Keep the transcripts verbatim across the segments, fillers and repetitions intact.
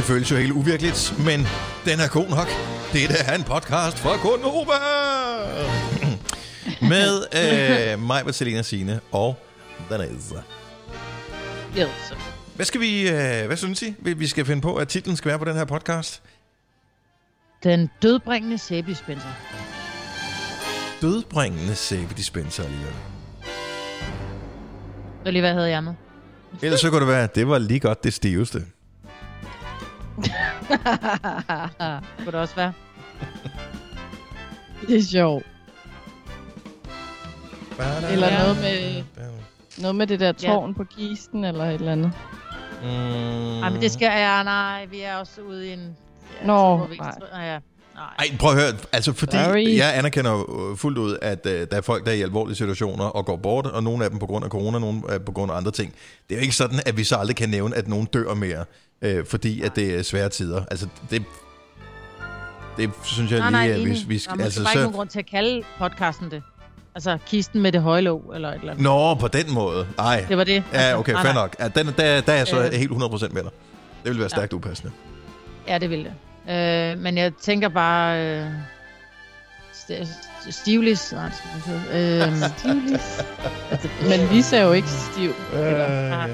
Det føles jo helt uvirkeligt, men den er god nok. Det er en podcast fra Konova. Med øh, mig, Celina Sine og Danazza. Hvad skal vi... Øh, hvad synes I, vi skal finde på, at titlen skal være på den her podcast? Den dødbringende sæbedispenser. Dødbringende sæbedispenser alligevel. Det var lige, hvad jeg havde jeg med. Ellers så kunne det være, at det var lige godt det stiveste. Kunne det også være? Det er sjovt. Eller noget med, noget med det der tårn, ja, på kisten, eller et eller andet. Mm. Ej, men det skal... Ja, nej, vi er også ude i en... Ja, Nå, vi, nej. Tror, ja. Nej. Ej, prøv at høre. Altså, fordi Sorry. jeg anerkender fuldt ud, at uh, der er folk, der er i alvorlige situationer og går bort, og nogle af dem på grund af corona, nogle uh, på grund af andre ting. Det er jo ikke sådan, at vi så aldrig kan nævne, at nogen dør mere, uh, fordi nej. at det er svære tider. Altså, det... Det synes jeg nej, lige, nej, at hvis vi... Skal, Nå, altså, man skal bare så... ikke nogen grund til at kalde podcasten det. Altså, kisten med det høje låg, eller et eller andet. Nå, på den måde. Nej. Det var det. Altså, ja, okay, fair nok. Ja, den, der, der er jeg så øh. helt hundrede procent med dig. Det ville være stærkt ja. upassende. Ja, det ville det. Øh, men jeg tænker bare... Øh, st- stivlis. Nej, øh, stivlis. Men vi ser jo ikke stiv. Øh, ja.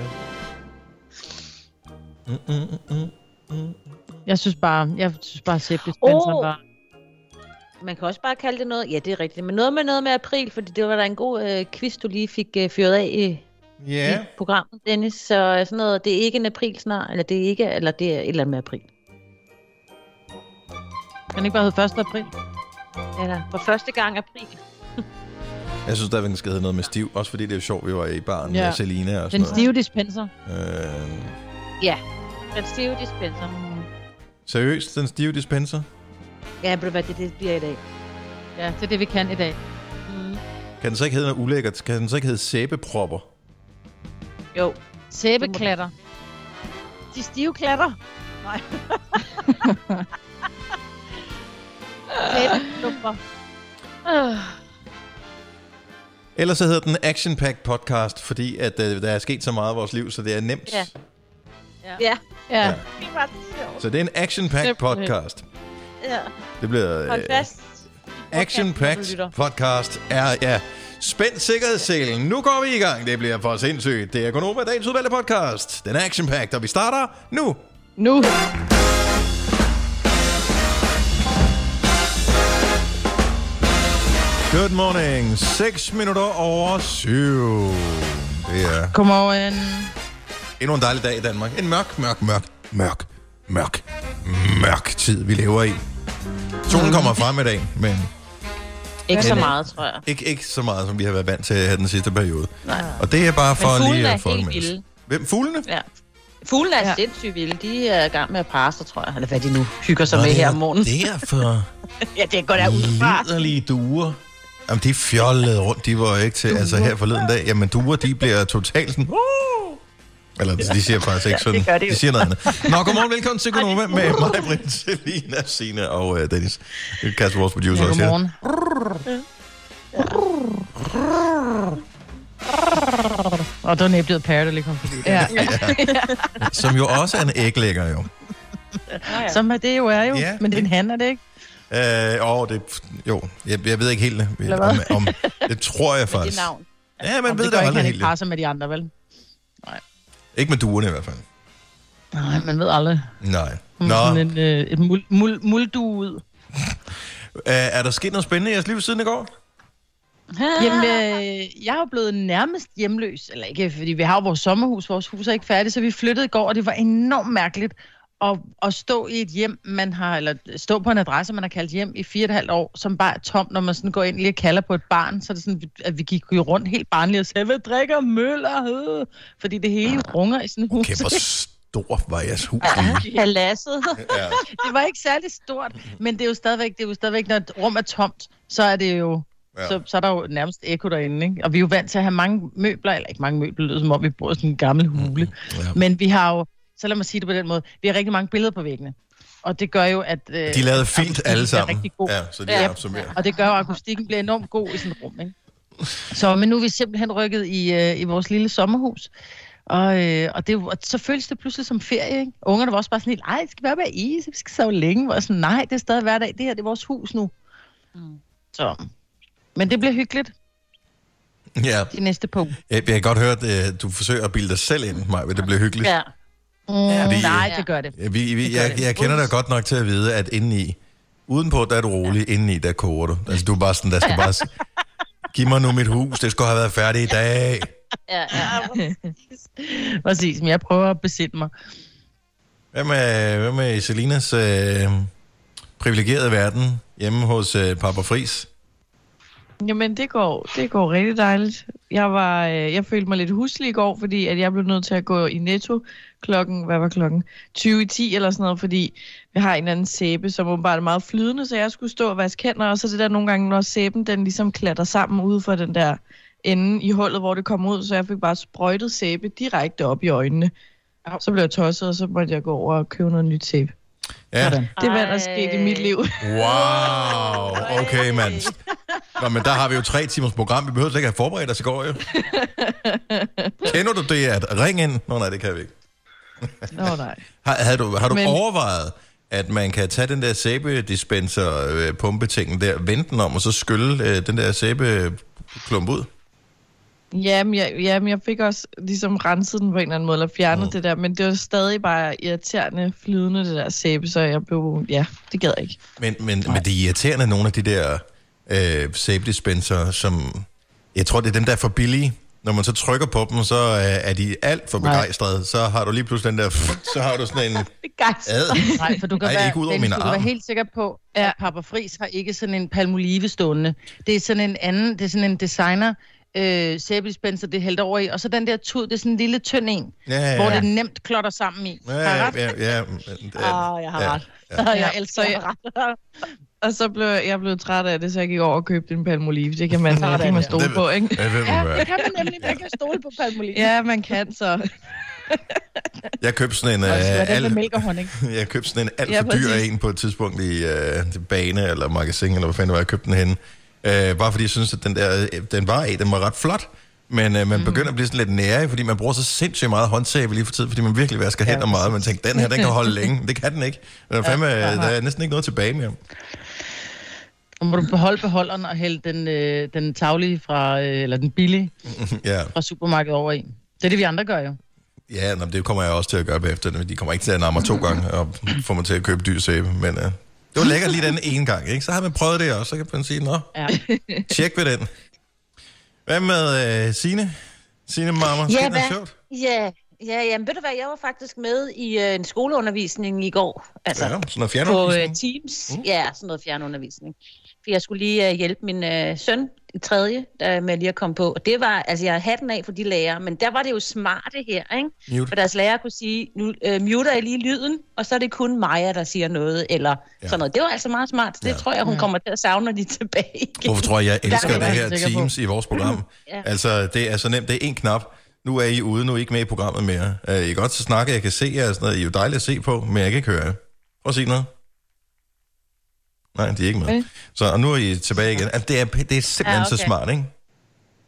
mm, mm, mm, mm. Jeg synes bare, jeg synes bare, sæbdispenser oh. var... Man kan også bare kalde det noget... Ja, det er rigtigt. Men noget med noget med april, fordi det var da en god øh, quiz, du lige fik øh, fyret af i, yeah. i programmet, Dennis. Så sådan noget, det er ikke en april snart, eller det er ikke... Eller det er et eller andet med april. Kan ikke bare hedde første april? Eller for første gang april. Jeg synes, der er skal hedde noget med stiv. Også fordi det er sjovt, vi var i baren ja. med Celina og sådan Den stive noget. dispenser. Øh... Ja, den stive dispenser. Mm. Seriøst, den stive dispenser? Ja, det er det, det bliver i dag. Ja, det er det, vi kan i dag. Mm. Kan den så ikke hedde noget ulækkert? Kan den så ikke hedde sæbepropper? Jo, sæbeklatter. De stive klatter. Nej. Uh. Ellers så hedder den Action Pack Podcast, fordi at, uh, der er sket så meget i vores liv, så det er nemt. Ja. Ja. Ja. Så det er en Action Pack Podcast. Ja. Det bliver... Hold fast. Uh, Action Pack Podcast er... Ja. Spænd sikkerhedsselen. Nu går vi i gang. Det bliver for sindssygt. Det er Konova, dagens udvalgte podcast. Den er Action Pack, og vi starter nu. Nu. Good morning. seks minutter over syv. Det er... Kom over ind. Endnu en dejlig dag i Danmark. En mørk, mørk, mørk, mørk, mørk, mørk tid, vi lever i. Solen kommer frem i dag, men... Ikke så meget, tror jeg. Ikke, ikke så meget, som vi har været vant til her den sidste periode. Nej. Og det er bare for men lige at få en vilde. Hvem? Fuglene? Ja. Fuglene er ja. sindssygt vilde. De er i gang med at parre sig, tror jeg. Eller hvad de nu hygger sig Nå, med her om morgenen. Det er for... ja, det er godt af udefra. Liderlige duer. Jamen, de fjollede rundt, de var ikke til, duer. altså her forleden dag, jamen duer, de bliver totalt sådan, uh! eller de siger faktisk ikke sådan, ja, de, de siger noget andet. Nå, godmorgen, velkommen til Konoma med mig, Britt, Celina, Sine og uh, Dennis. Kasper, vores producer, ja, også her. Godmorgen. Og oh, det var næbledet parrot, der lige kom forbi. Ja. Ja. Som jo også er en æglægger, jo. Ja. Som er det jo er jo, ja, men det er en han, er det ikke? Øh, åh, det, jo, jeg, jeg ved ikke helt, om, om, det tror jeg faktisk. Navn. Ja, man om ved det, det aldrig helt. Det går ikke, han ikke sig med de andre, vel? Nej. Ikke med duerne i hvert fald. Nej, man ved aldrig. Nej. Nå. Sådan en, øh, et mul, mul, muldue ud. Er der sket noget spændende i jeres liv siden i går? Jamen, øh, jeg er jo blevet nærmest hjemløs. Eller ikke, fordi vi har jo vores sommerhus, vores hus er ikke færdigt, så vi flyttede i går, og det var enormt mærkeligt. Og at stå i et hjem, man har, eller stå på en adresse, man har kaldt hjem i fire og et halvt år, som bare er tom, når man sådan går ind lige og kalder på et barn, så er det sådan, at vi gik rundt helt barnligt og sagde, hvad drikker møller? Fordi det hele runger i sådan et hus. Okay, hvor stort var jeres hus? Ja, paladset. Ja. Det var ikke særlig stort, men det er jo stadigvæk, det er jo stadigvæk når et rum er tomt, så er det jo... Ja. Så, så er der jo nærmest ekko derinde, ikke? Og vi er jo vant til at have mange møbler, eller ikke mange møbler, lyder som om vi bor i sådan en gammel hule. Ja. Men vi har jo, så lad mig sige det på den måde, vi har rigtig mange billeder på væggene. Og det gør jo, at... Øh, de lavede fint alle sammen. Rigtig god. Ja, så de er absorberet. Ja. Og det gør jo, at akustikken bliver enormt god i sådan et rum, ikke? Så, men nu er vi simpelthen rykket i, øh, i vores lille sommerhus. Og, øh, og, det, og så føles det pludselig som ferie, ikke? Ungerne var også bare sådan helt, ej, det skal være med is, vi skal sove længe. Og sådan, nej, det er stadig hverdag, det her, det er vores hus nu. Mm. Så, men det bliver hyggeligt. Ja. De næste på. Jeg, jeg har godt hørt, at du forsøger at bilde dig selv ind, Maja, det bliver hyggeligt. Ja. Mm, fordi, nej, det gør det. Vi, vi, det gør jeg, det. jeg kender dig godt nok til at vide, at indeni, udenpå, der er du rolig, ja. Indeni, der koger du. Altså, du er bare sådan, der skal bare sige, giv mig nu mit hus, det skulle have været færdigt i dag. Ja, ja. Præcis, men jeg prøver at besinde mig. Hvad med, hvad med Celinas øh, privilegerede verden hjemme hos øh, Papa Friis? Jamen, det går, det går rigtig dejligt. Jeg, var, øh, jeg følte mig lidt huslig i går, fordi at jeg blev nødt til at gå i Netto klokken, hvad var klokken? tyve i ti eller sådan noget, fordi vi har en eller anden sæbe, som åbenbart er meget flydende, så jeg skulle stå og vaske hænder, og så det der nogle gange, når sæben den ligesom klatter sammen ude for den der enden i hullet, hvor det kom ud, så jeg fik bare sprøjtet sæbe direkte op i øjnene. Så blev jeg tosset, og så måtte jeg gå over og købe noget nyt sæbe. Ja. Sådan. Det var, der skete i mit liv. Wow, okay, mand. Nå, men der har vi jo tre timers program. Vi behøver slet ikke have forberedt os i går, jo. Kender du det at ringe ind? Nå nej, det kan vi ikke. Nå nej. Har, har du, har du men... overvejet, at man kan tage den der sæbedispenser-pumpetingen der, vende den om, og så skylle øh, den der sæbeklump ud? Jamen jeg, jamen, jeg fik også ligesom renset den på en eller anden måde, eller fjernet mm. det der, men det var stadig bare irriterende, flydende, det der sæbe, så jeg blev, ja, det gad jeg ikke. Men, men, men det er irriterende, nogle af de der øh, sæbedispenser, som, jeg tror, det er dem, der er for billige. Når man så trykker på dem, så øh, er de alt for begejstrede. Så har du lige pludselig den der, så har du sådan en... Begejstret. Nej, for du kan, Ej, være, ud over Dennis, du kan være helt sikker på, at Papa Friis har ikke sådan en palmolive stående. Det er sådan en anden, det er sådan en designer... Øh, sæbedispenser, det hælder over i. Og så den der tud, det er sådan en lille tynd en, ja, ja, ja. Hvor det nemt klotter sammen i. Ja, ja, ja, ja. Åh, jeg har ret. Ja, ja. Jeg elsker, jeg har ret. Og så blev jeg blevet træt af det, så jeg gik over og købte en palmolive. Det kan man, det kan man stole det, på, ikke? Det, det, det, det, ja, det kan man nemlig. Man kan stole på palmolive. Ja, man kan så. Jeg købte sådan en... Øh, al... jeg købte sådan en alt for ja, dyr en på et tidspunkt i øh, til Bane eller Magasin, eller hvor fanden var jeg købte den henne. Øh, bare fordi jeg synes, at den der, den var af, den var ret flot, men øh, man mm. begynder at blive sådan lidt nærig, fordi man bruger så sindssygt meget håndsæbe lige for tid, fordi man virkelig vasker hænder ja, meget, man tænker, den her, den kan holde længe. Det kan den ikke. Der er, fandme, ja, der er næsten ikke noget tilbage mere. Og må du beholde beholderen og hælde den, øh, den taglige fra, øh, eller den billige ja. Fra supermarkedet over i. Det er det, vi andre gør jo. Ja, nå, det kommer jeg også til at gøre bagefter. De kommer ikke til at nærmere to gange og får mig til at købe dyr sæbe, men... Øh, det var lækkert lige den ene gang, ikke? Så har man prøvet det også, så kan man sige, nå, ja. Tjek ved den. Hvad med uh, Sine? Sine, mamma, ja, det er sjovt. Ja, ja, jamen ved du hvad, jeg var faktisk med i uh, en skoleundervisning i går. Altså, ja, sådan noget fjernundervisning. På uh, Teams, mm. ja, sådan noget fjernundervisning. For jeg skulle lige uh, hjælpe min uh, søn i tredje, der med lige at komme på. Og det var, altså jeg havde hatten af for de lærere, men der var det jo smarte her, ikke? Mute. For deres lærer kunne sige, nu uh, muter jeg lige lyden, og så er det kun Maja, der siger noget, eller ja. Sådan noget. Det var altså meget smart, det ja. Tror jeg, hun ja. Kommer til at savne lige tilbage igen. Hvorfor tror jeg, jeg elsker det her Teams på. I vores program? Ja. Altså, det er så nemt, det er én knap. Nu er I ude, nu er I ikke med i programmet mere. Uh, I kan godt snakke, jeg kan se jer og sådan noget. I er jo dejligt at se på, men jeg kan ikke høre jer. Prøv at sige noget. Nej, de er ikke med. Okay. Så og nu er I tilbage igen. Altså, det, er, det er simpelthen ja, okay. så smart, ikke?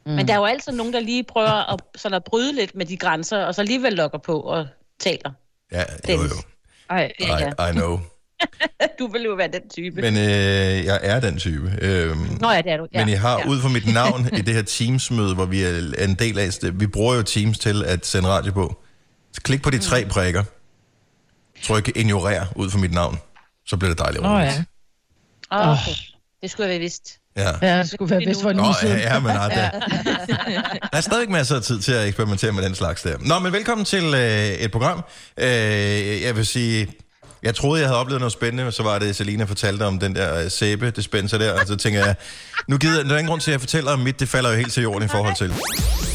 Mm. Men der er jo altid nogen, der lige prøver at, sådan at bryde lidt med de grænser, og så alligevel lokker på og taler. Ja, jo jo. Ej, I, ja. I know. Du vil jo være den type. Men øh, jeg er den type. Øhm, Nå ja, det er du. Ja. Men jeg har ja. Ud fra mit navn i det her Teams-møde, hvor vi er en del af det. Vi bruger jo Teams til at sende radio på. Så klik på de tre prikker. Tryk ignorer ud fra mit navn. Så bliver det dejligt. Nå oh, ja. Åh, okay. Det skulle jeg være vidst. Ja, ja det skulle være vidst for en uge siden. Ja, men nej, der. Der er stadig masser af tid til at eksperimentere med den slags der. Nå, men velkommen til øh, et program. Øh, jeg vil sige, jeg troede, jeg havde oplevet noget spændende, så var det, Celina fortalte om den der sæbedispenser der, og så tænker jeg, nu gider jeg, der er ingen grund til, at jeg fortæller om mit, det falder jo helt til jorden i forhold til.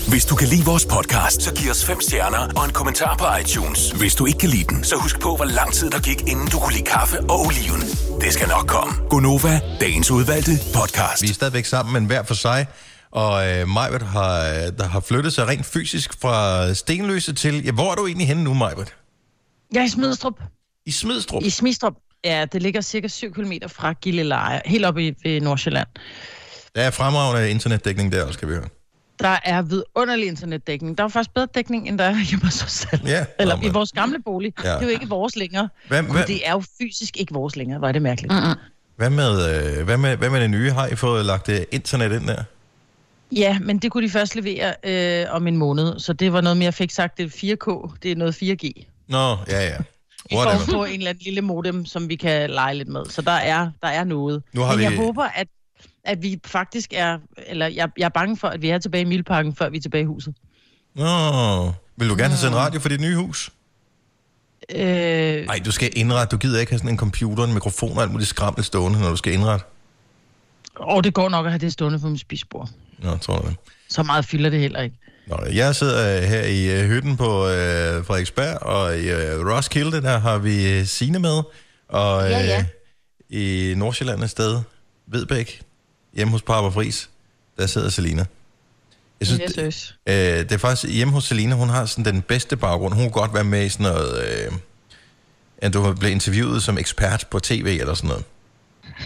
Hvis du kan lide vores podcast, så giv os fem stjerner og en kommentar på iTunes. Hvis du ikke kan lide den, så husk på, hvor lang tid der gik, inden du kunne lide kaffe og oliven. Det skal nok komme. Konova, dagens udvalgte podcast. Vi er stadigvæk sammen, men hver for sig. Og øh, Majbert har, der har flyttet sig rent fysisk fra Stenløse til... Ja, hvor er du egentlig henne nu, Majbert? Jeg er i Smidstrup. I Smidstrup? I Smidstrup. Ja, det ligger cirka syv kilometer fra Gilleleje, helt oppe i Nordsjælland. Der er fremragende internetdækning der også, skal vi høre. Der er vidunderlig internetdækning. Der er faktisk bedre dækning, end der er hjemme hos os selv. Yeah, Eller no, i vores gamle bolig. Yeah. Det er jo ikke vores længere. Hvem, hvem? Det er jo fysisk ikke vores længere. Var det mærkeligt. Mm-hmm. Hvad, med, hvad, med, hvad med det nye? Har I fået lagt internet ind der? Ja, men det kunne de først levere øh, om en måned. Så det var noget mere, jeg fik sagt, det er fire K. Det er noget fire G. Nå, ja, ja. Vi får på en eller anden lille modem, som vi kan lege lidt med. Så der er, der er noget. Nu har vi... Men jeg håber, at... at vi faktisk er, eller jeg, jeg er bange for, at vi er tilbage i Mjølnerparken, før vi er tilbage i huset. Nå, vil du gerne have sendt radio for dit nye hus? Øh... Ej, du skal indrette, du gider ikke have sådan en computer, en mikrofon og alt muligt skrammel stående, når du skal indrette. Og det går nok at have det stående på min spisbord. Nå, tror jeg. Så meget fylder det heller ikke. Nå, jeg sidder øh, her i øh, hytten på øh, Frederiksberg, og i øh, Roskilde, der har vi øh, Sine med, og øh, ja, ja. i Nordsjælland et sted, Vedbæk. Hjemme hos Papa Friis, der sidder Celina. Jeg synes, yes, yes. Det, øh, det er faktisk hjemme hos Celina, hun har sådan den bedste baggrund. Hun kunne godt være med i sådan noget, øh, at du blev interviewet som ekspert på tv eller sådan noget.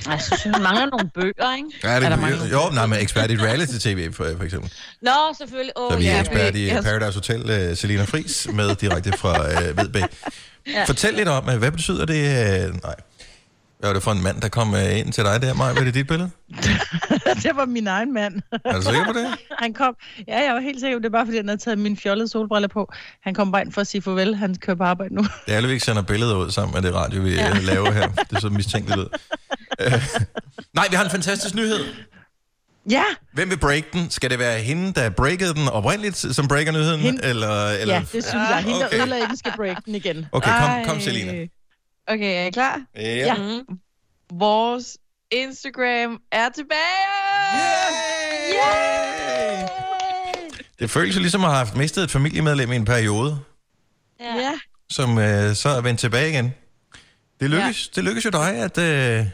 Jeg synes, hun mangler nogle bøger, ikke? Ja, det, er jo, jo nej, men ekspert i reality-tv for, for eksempel. Nå, selvfølgelig. Oh, så vi er ja, ekspert i yes. Paradise Hotel, uh, Celina Friis, med direkte fra uh, Vedbæk. Ja. Fortæl lidt om, hvad betyder det? Uh, nej. Hvad var det for en mand, der kom ind til dig der, Maja? Var det dit billede? Det var min egen mand. Er du sikker på det? Han kom... Ja, jeg var helt sikker. Det er bare, fordi han havde taget min fjollede solbriller på. Han kom bare ind for at sige farvel. Han kører på arbejde nu. Det er alle, vi ikke sender billeder ud sammen med det radio, vi ja. laver her. Det er så mistænkeligt ud. Nej, vi har en fantastisk nyhed. Ja. Hvem vil break den? Skal det være hende, der breakede den oprindeligt, som breaker nyheden? Hende... Eller, eller... Ja, det synes ah, jeg. Hende, okay. der ødelagde den, skal break den igen. Okay, kom, kom Celina. Okay, er I klar? Yeah. Ja. Mm-hmm. Vores Instagram er tilbage! Yay! Yay! Yay! Det føles jo ligesom at have mistet et familiemedlem i en periode. Ja. Yeah. Som øh, så er vendt tilbage igen. Det lykkes, yeah. det lykkes jo dig, at øh,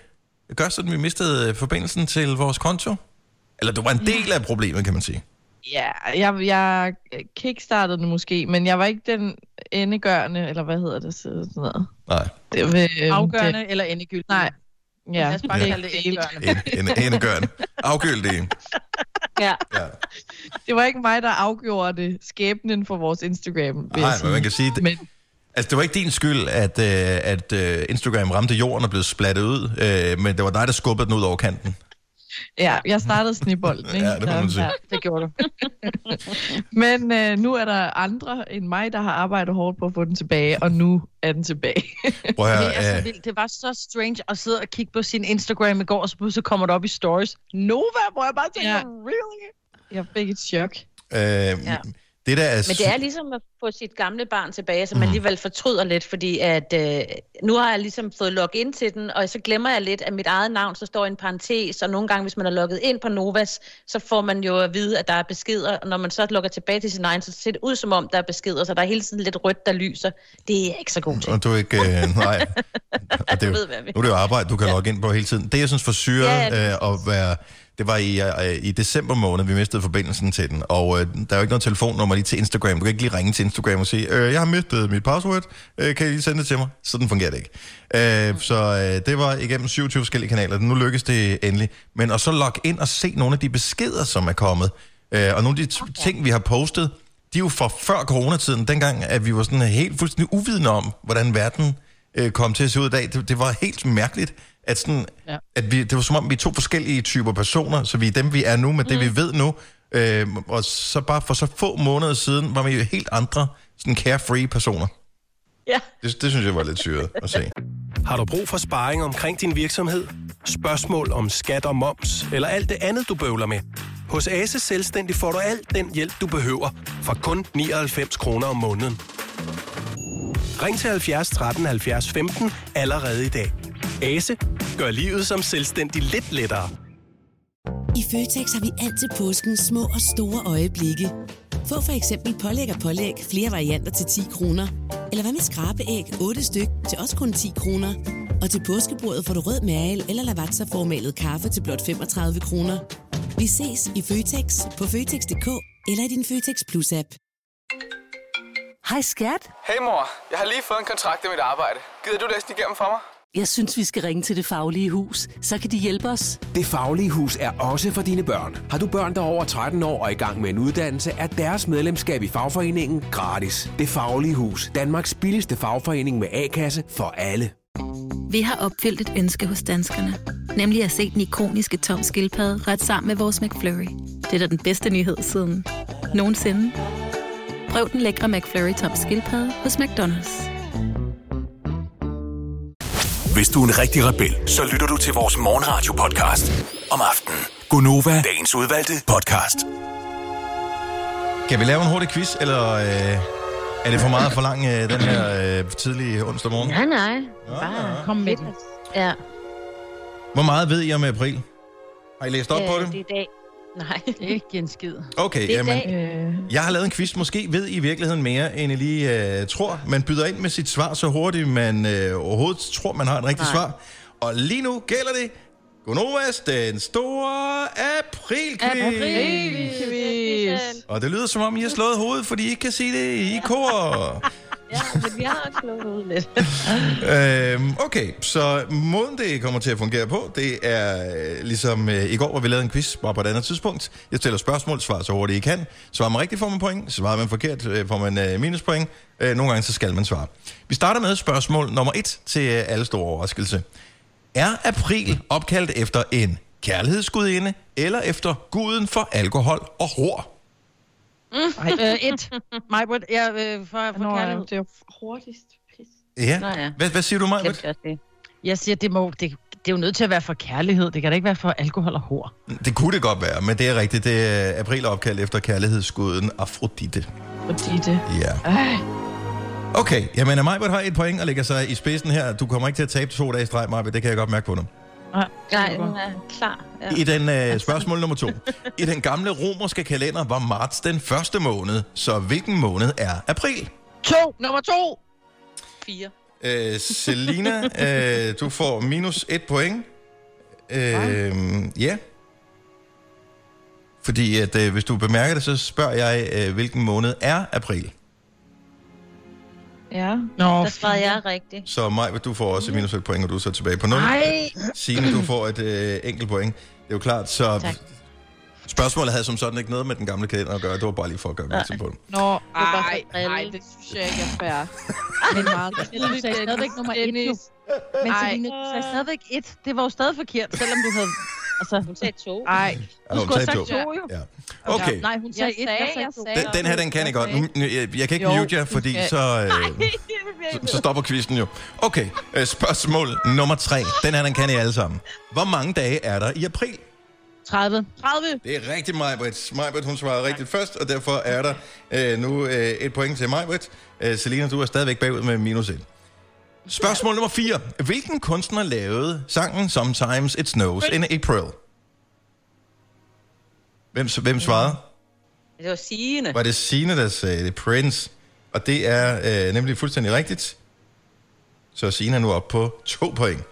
gøre sådan, vi mistede forbindelsen til vores konto. Eller du var en del yeah. af problemet, kan man sige. Ja, jeg, jeg kickstartede det måske, men jeg var ikke den endegørende, eller hvad hedder det? Sådan noget. Nej. Det var, øh, afgørende det... eller endegyldige? Nej. Ja. Jeg skal bare kalde det endegørende. Endegørende. Afgyldige. Ja. ja. Det var ikke mig, der afgjorde skæbnen for vores Instagram. Nej, men man kan sige... Det... Men... Altså, det var ikke din skyld, at, at Instagram ramte jorden og blev splattet ud, men det var dig, der skubbede den ud over kanten. Ja, jeg startede snibolden, ikke? Ja, det må man sige. Ja, det gjorde du. Men øh, nu er der andre end mig, der har arbejdet hårdt på at få den tilbage, og nu er den tilbage. Prøv at høre, det er så vildt. Det var så strange at sidde og kigge på sin Instagram i går, og så pludselig kommer det op i stories. Nova, hvor jeg bare tænker, ja. really? Jeg fik et chok. Øh, ja. Det der er... Men det er ligesom at få sit gamle barn tilbage, så man mm. alligevel fortryder lidt, fordi at øh, nu har jeg ligesom fået logget ind til den, og så glemmer jeg lidt, at mit eget navn så står i en parentes, og nogle gange, hvis man er logget ind på Novas, så får man jo at vide, at der er beskeder, og når man så logger tilbage til sin egen, så ser det ud som om, der er beskeder, så der er hele tiden lidt rødt, der lyser. Det er ikke så god ting. Og du ikke... Øh, nej. Og det er jo, nu er det jo arbejde, du kan ja. logge ind på hele tiden. Det, jeg synes, for syret ja, øh, at være... Det var i, øh, i december måned, vi mistede forbindelsen til den, og øh, der er jo ikke noget telefonnummer lige til Instagram. Du kan ikke lige ringe til Instagram og sige, øh, jeg har mistet mit password, øh, kan I lige sende det til mig? Sådan fungerer det ikke. Øh, så øh, det var igennem syvogtyve forskellige kanaler, nu lykkes det endelig. Men og så log ind og se nogle af de beskeder, som er kommet, øh, og nogle af de t- ting, vi har postet, de er jo fra før coronatiden, dengang, at vi var sådan helt fuldstændig uvidende om, hvordan verden øh, kom til at se ud i dag. Det, det var helt mærkeligt. At, sådan, ja. at vi, det var som om, vi er to forskellige typer personer, så vi er dem, vi er nu, men det, mm. vi ved nu. Øh, og så bare for så få måneder siden, var vi jo helt andre, sådan carefree personer. Ja. Det, det synes jeg var lidt syret at se. Har du brug for sparring omkring din virksomhed? Spørgsmål om skat og moms, eller alt det andet, du bøvler med? Hos Ase Selvstændig får du alt den hjælp, du behøver, for kun nioghalvfems kroner om måneden. Ring til halvfjerds tretten halvfjerds femten allerede i dag. Ase gør livet som selvstændig lidt lettere. I Føtex har vi altid påskens små og store øjeblikke. Få for eksempel pålæg og pålæg flere varianter til ti kroner. Eller hvad med skrabeæg otte styk til også kun ti kroner. Og til påskebordet får du rød mal eller lavatserformalet kaffe til blot femogtredive kroner. Vi ses i Føtex på Føtex punktum d k eller i din Føtex Plus-app. Hej skat. Hej mor, jeg har lige fået en kontrakt med mit arbejde. Gider du læse den igennem for mig? Jeg synes, vi skal ringe til Det Faglige Hus. Så kan de hjælpe os. Det Faglige Hus er også for dine børn. Har du børn, der er over tretten år og i gang med en uddannelse, er deres medlemskab i fagforeningen gratis. Det Faglige Hus. Danmarks billigste fagforening med A-kasse for alle. Vi har opfyldt et ønske hos danskerne. Nemlig at se den ikoniske Tom Skildpadde ret sammen med vores McFlurry. Det er da den bedste nyhed siden nogensinde. Prøv den lækre McFlurry Tom Skildpadde hos McDonald's. Hvis du er en rigtig rebel, så lytter du til vores morgenradio-podcast om aftenen. Konova, dagens udvalgte podcast. Kan vi lave en hurtig quiz, eller øh, er det for meget at forlange øh, den her øh, tidlige onsdag morgen? Nej, nej. Bare kom med den. Ja. Hvor meget ved I om april? Har I læst op øh, på det? Det er i dag. Nej, ikke en skid. Okay, jamen. Jeg har lavet en quiz. Måske ved I i virkeligheden mere, end I lige øh, tror. Man byder ind med sit svar så hurtigt, man øh, overhovedet tror, man har et rigtigt svar. Og lige nu gælder det Gonovas Den Store Aprilquiz. Aprilquiz. Og det lyder som om, I har slået hovedet, fordi I ikke kan sige det i kor. Ja, men vi har slået hovedet lidt. øhm, okay, så måden det kommer til at fungere på, det er øh, ligesom øh, i går, hvor vi lavede en quiz, bare på et andet tidspunkt. Jeg stiller spørgsmål, svarer så hurtigt I kan. Svarer man rigtigt, får man point. Svarer man forkert, øh, får man øh, minuspoint. Øh, nogle gange, så skal man svare. Vi starter med spørgsmål nummer et til øh, alle store overraskelse. Er april opkaldt efter en kærlighedsgudinde, eller efter guden for alkohol og hår? Øh, et. Majbrit, ja, øh, for at få kærlighed. Det er hurtigst. Ja. Nå, ja. Hvad, hvad siger du, Majbrit? Jeg siger, det, må, det, det er jo nødt til at være for kærlighed. Det kan da ikke være for alkohol og hår. Det kunne det godt være, men det er rigtigt. Det er april opkaldt efter kærlighedsguden Afrodite. Afrodite. Ja. Ej. Okay, jamen Majbrit har et point og lægger sig i spidsen her. Du kommer ikke til at tabe to dage i streg, Majbrit. Det kan jeg godt mærke på nu. Nej, den er klar. Ja. I den uh, spørgsmål nummer to. I den gamle romerske kalender var marts den første måned, så hvilken måned er april? To, nummer to. Fire. Uh, Celina, uh, du får minus et point. Ja. Uh, yeah. Fordi at, uh, hvis du bemærker det, så spørger jeg, uh, hvilken måned er april? Ja, nå, der svarede jeg rigtigt. Så Maj, du får også minus et point, og du er så tilbage på nul. Nej! Signe, du får et øh, enkelt point. Det er jo klart, så tak. Spørgsmålet havde som sådan ikke noget med den gamle kalender at gøre. Det var bare lige for at gøre opmærksom på det. Nå, ej, ej, det synes jeg ikke er fair. Men meget. Du sagde stadigvæk nummer et nu. Men Signe, du sagde stadigvæk et. Det var jo stadig forkert, selvom du havde... Altså, hun sagde to. Nej, hun, hun skulle have sagt to, jo. Ja. Okay. Okay. Nej, hun sagde et, jeg sagde, jeg sagde den, den her, den kan jeg godt. Jeg kan ikke jo, mute jer, fordi så, øh, nej, så, så stopper quizzen jo. Okay, spørgsmål nummer tre. Den her, den kan I alle sammen. Hvor mange dage er der i april? tredive. tredive. Det er rigtigt, Majbrit. Majbrit, hun svarede rigtigt først, og derfor er der øh, nu øh, et point til Majbrit. Øh, Celina, du er stadigvæk bagud med minus et. Spørgsmål nummer fire. Hvilken kunstner lavede sangen Sometimes It Snows in April? Hvem, hvem svarede? Det var Signe. Var det Signe, der sagde det? Prince. Og det er øh, nemlig fuldstændig rigtigt. Så Signe er nu oppe på to point.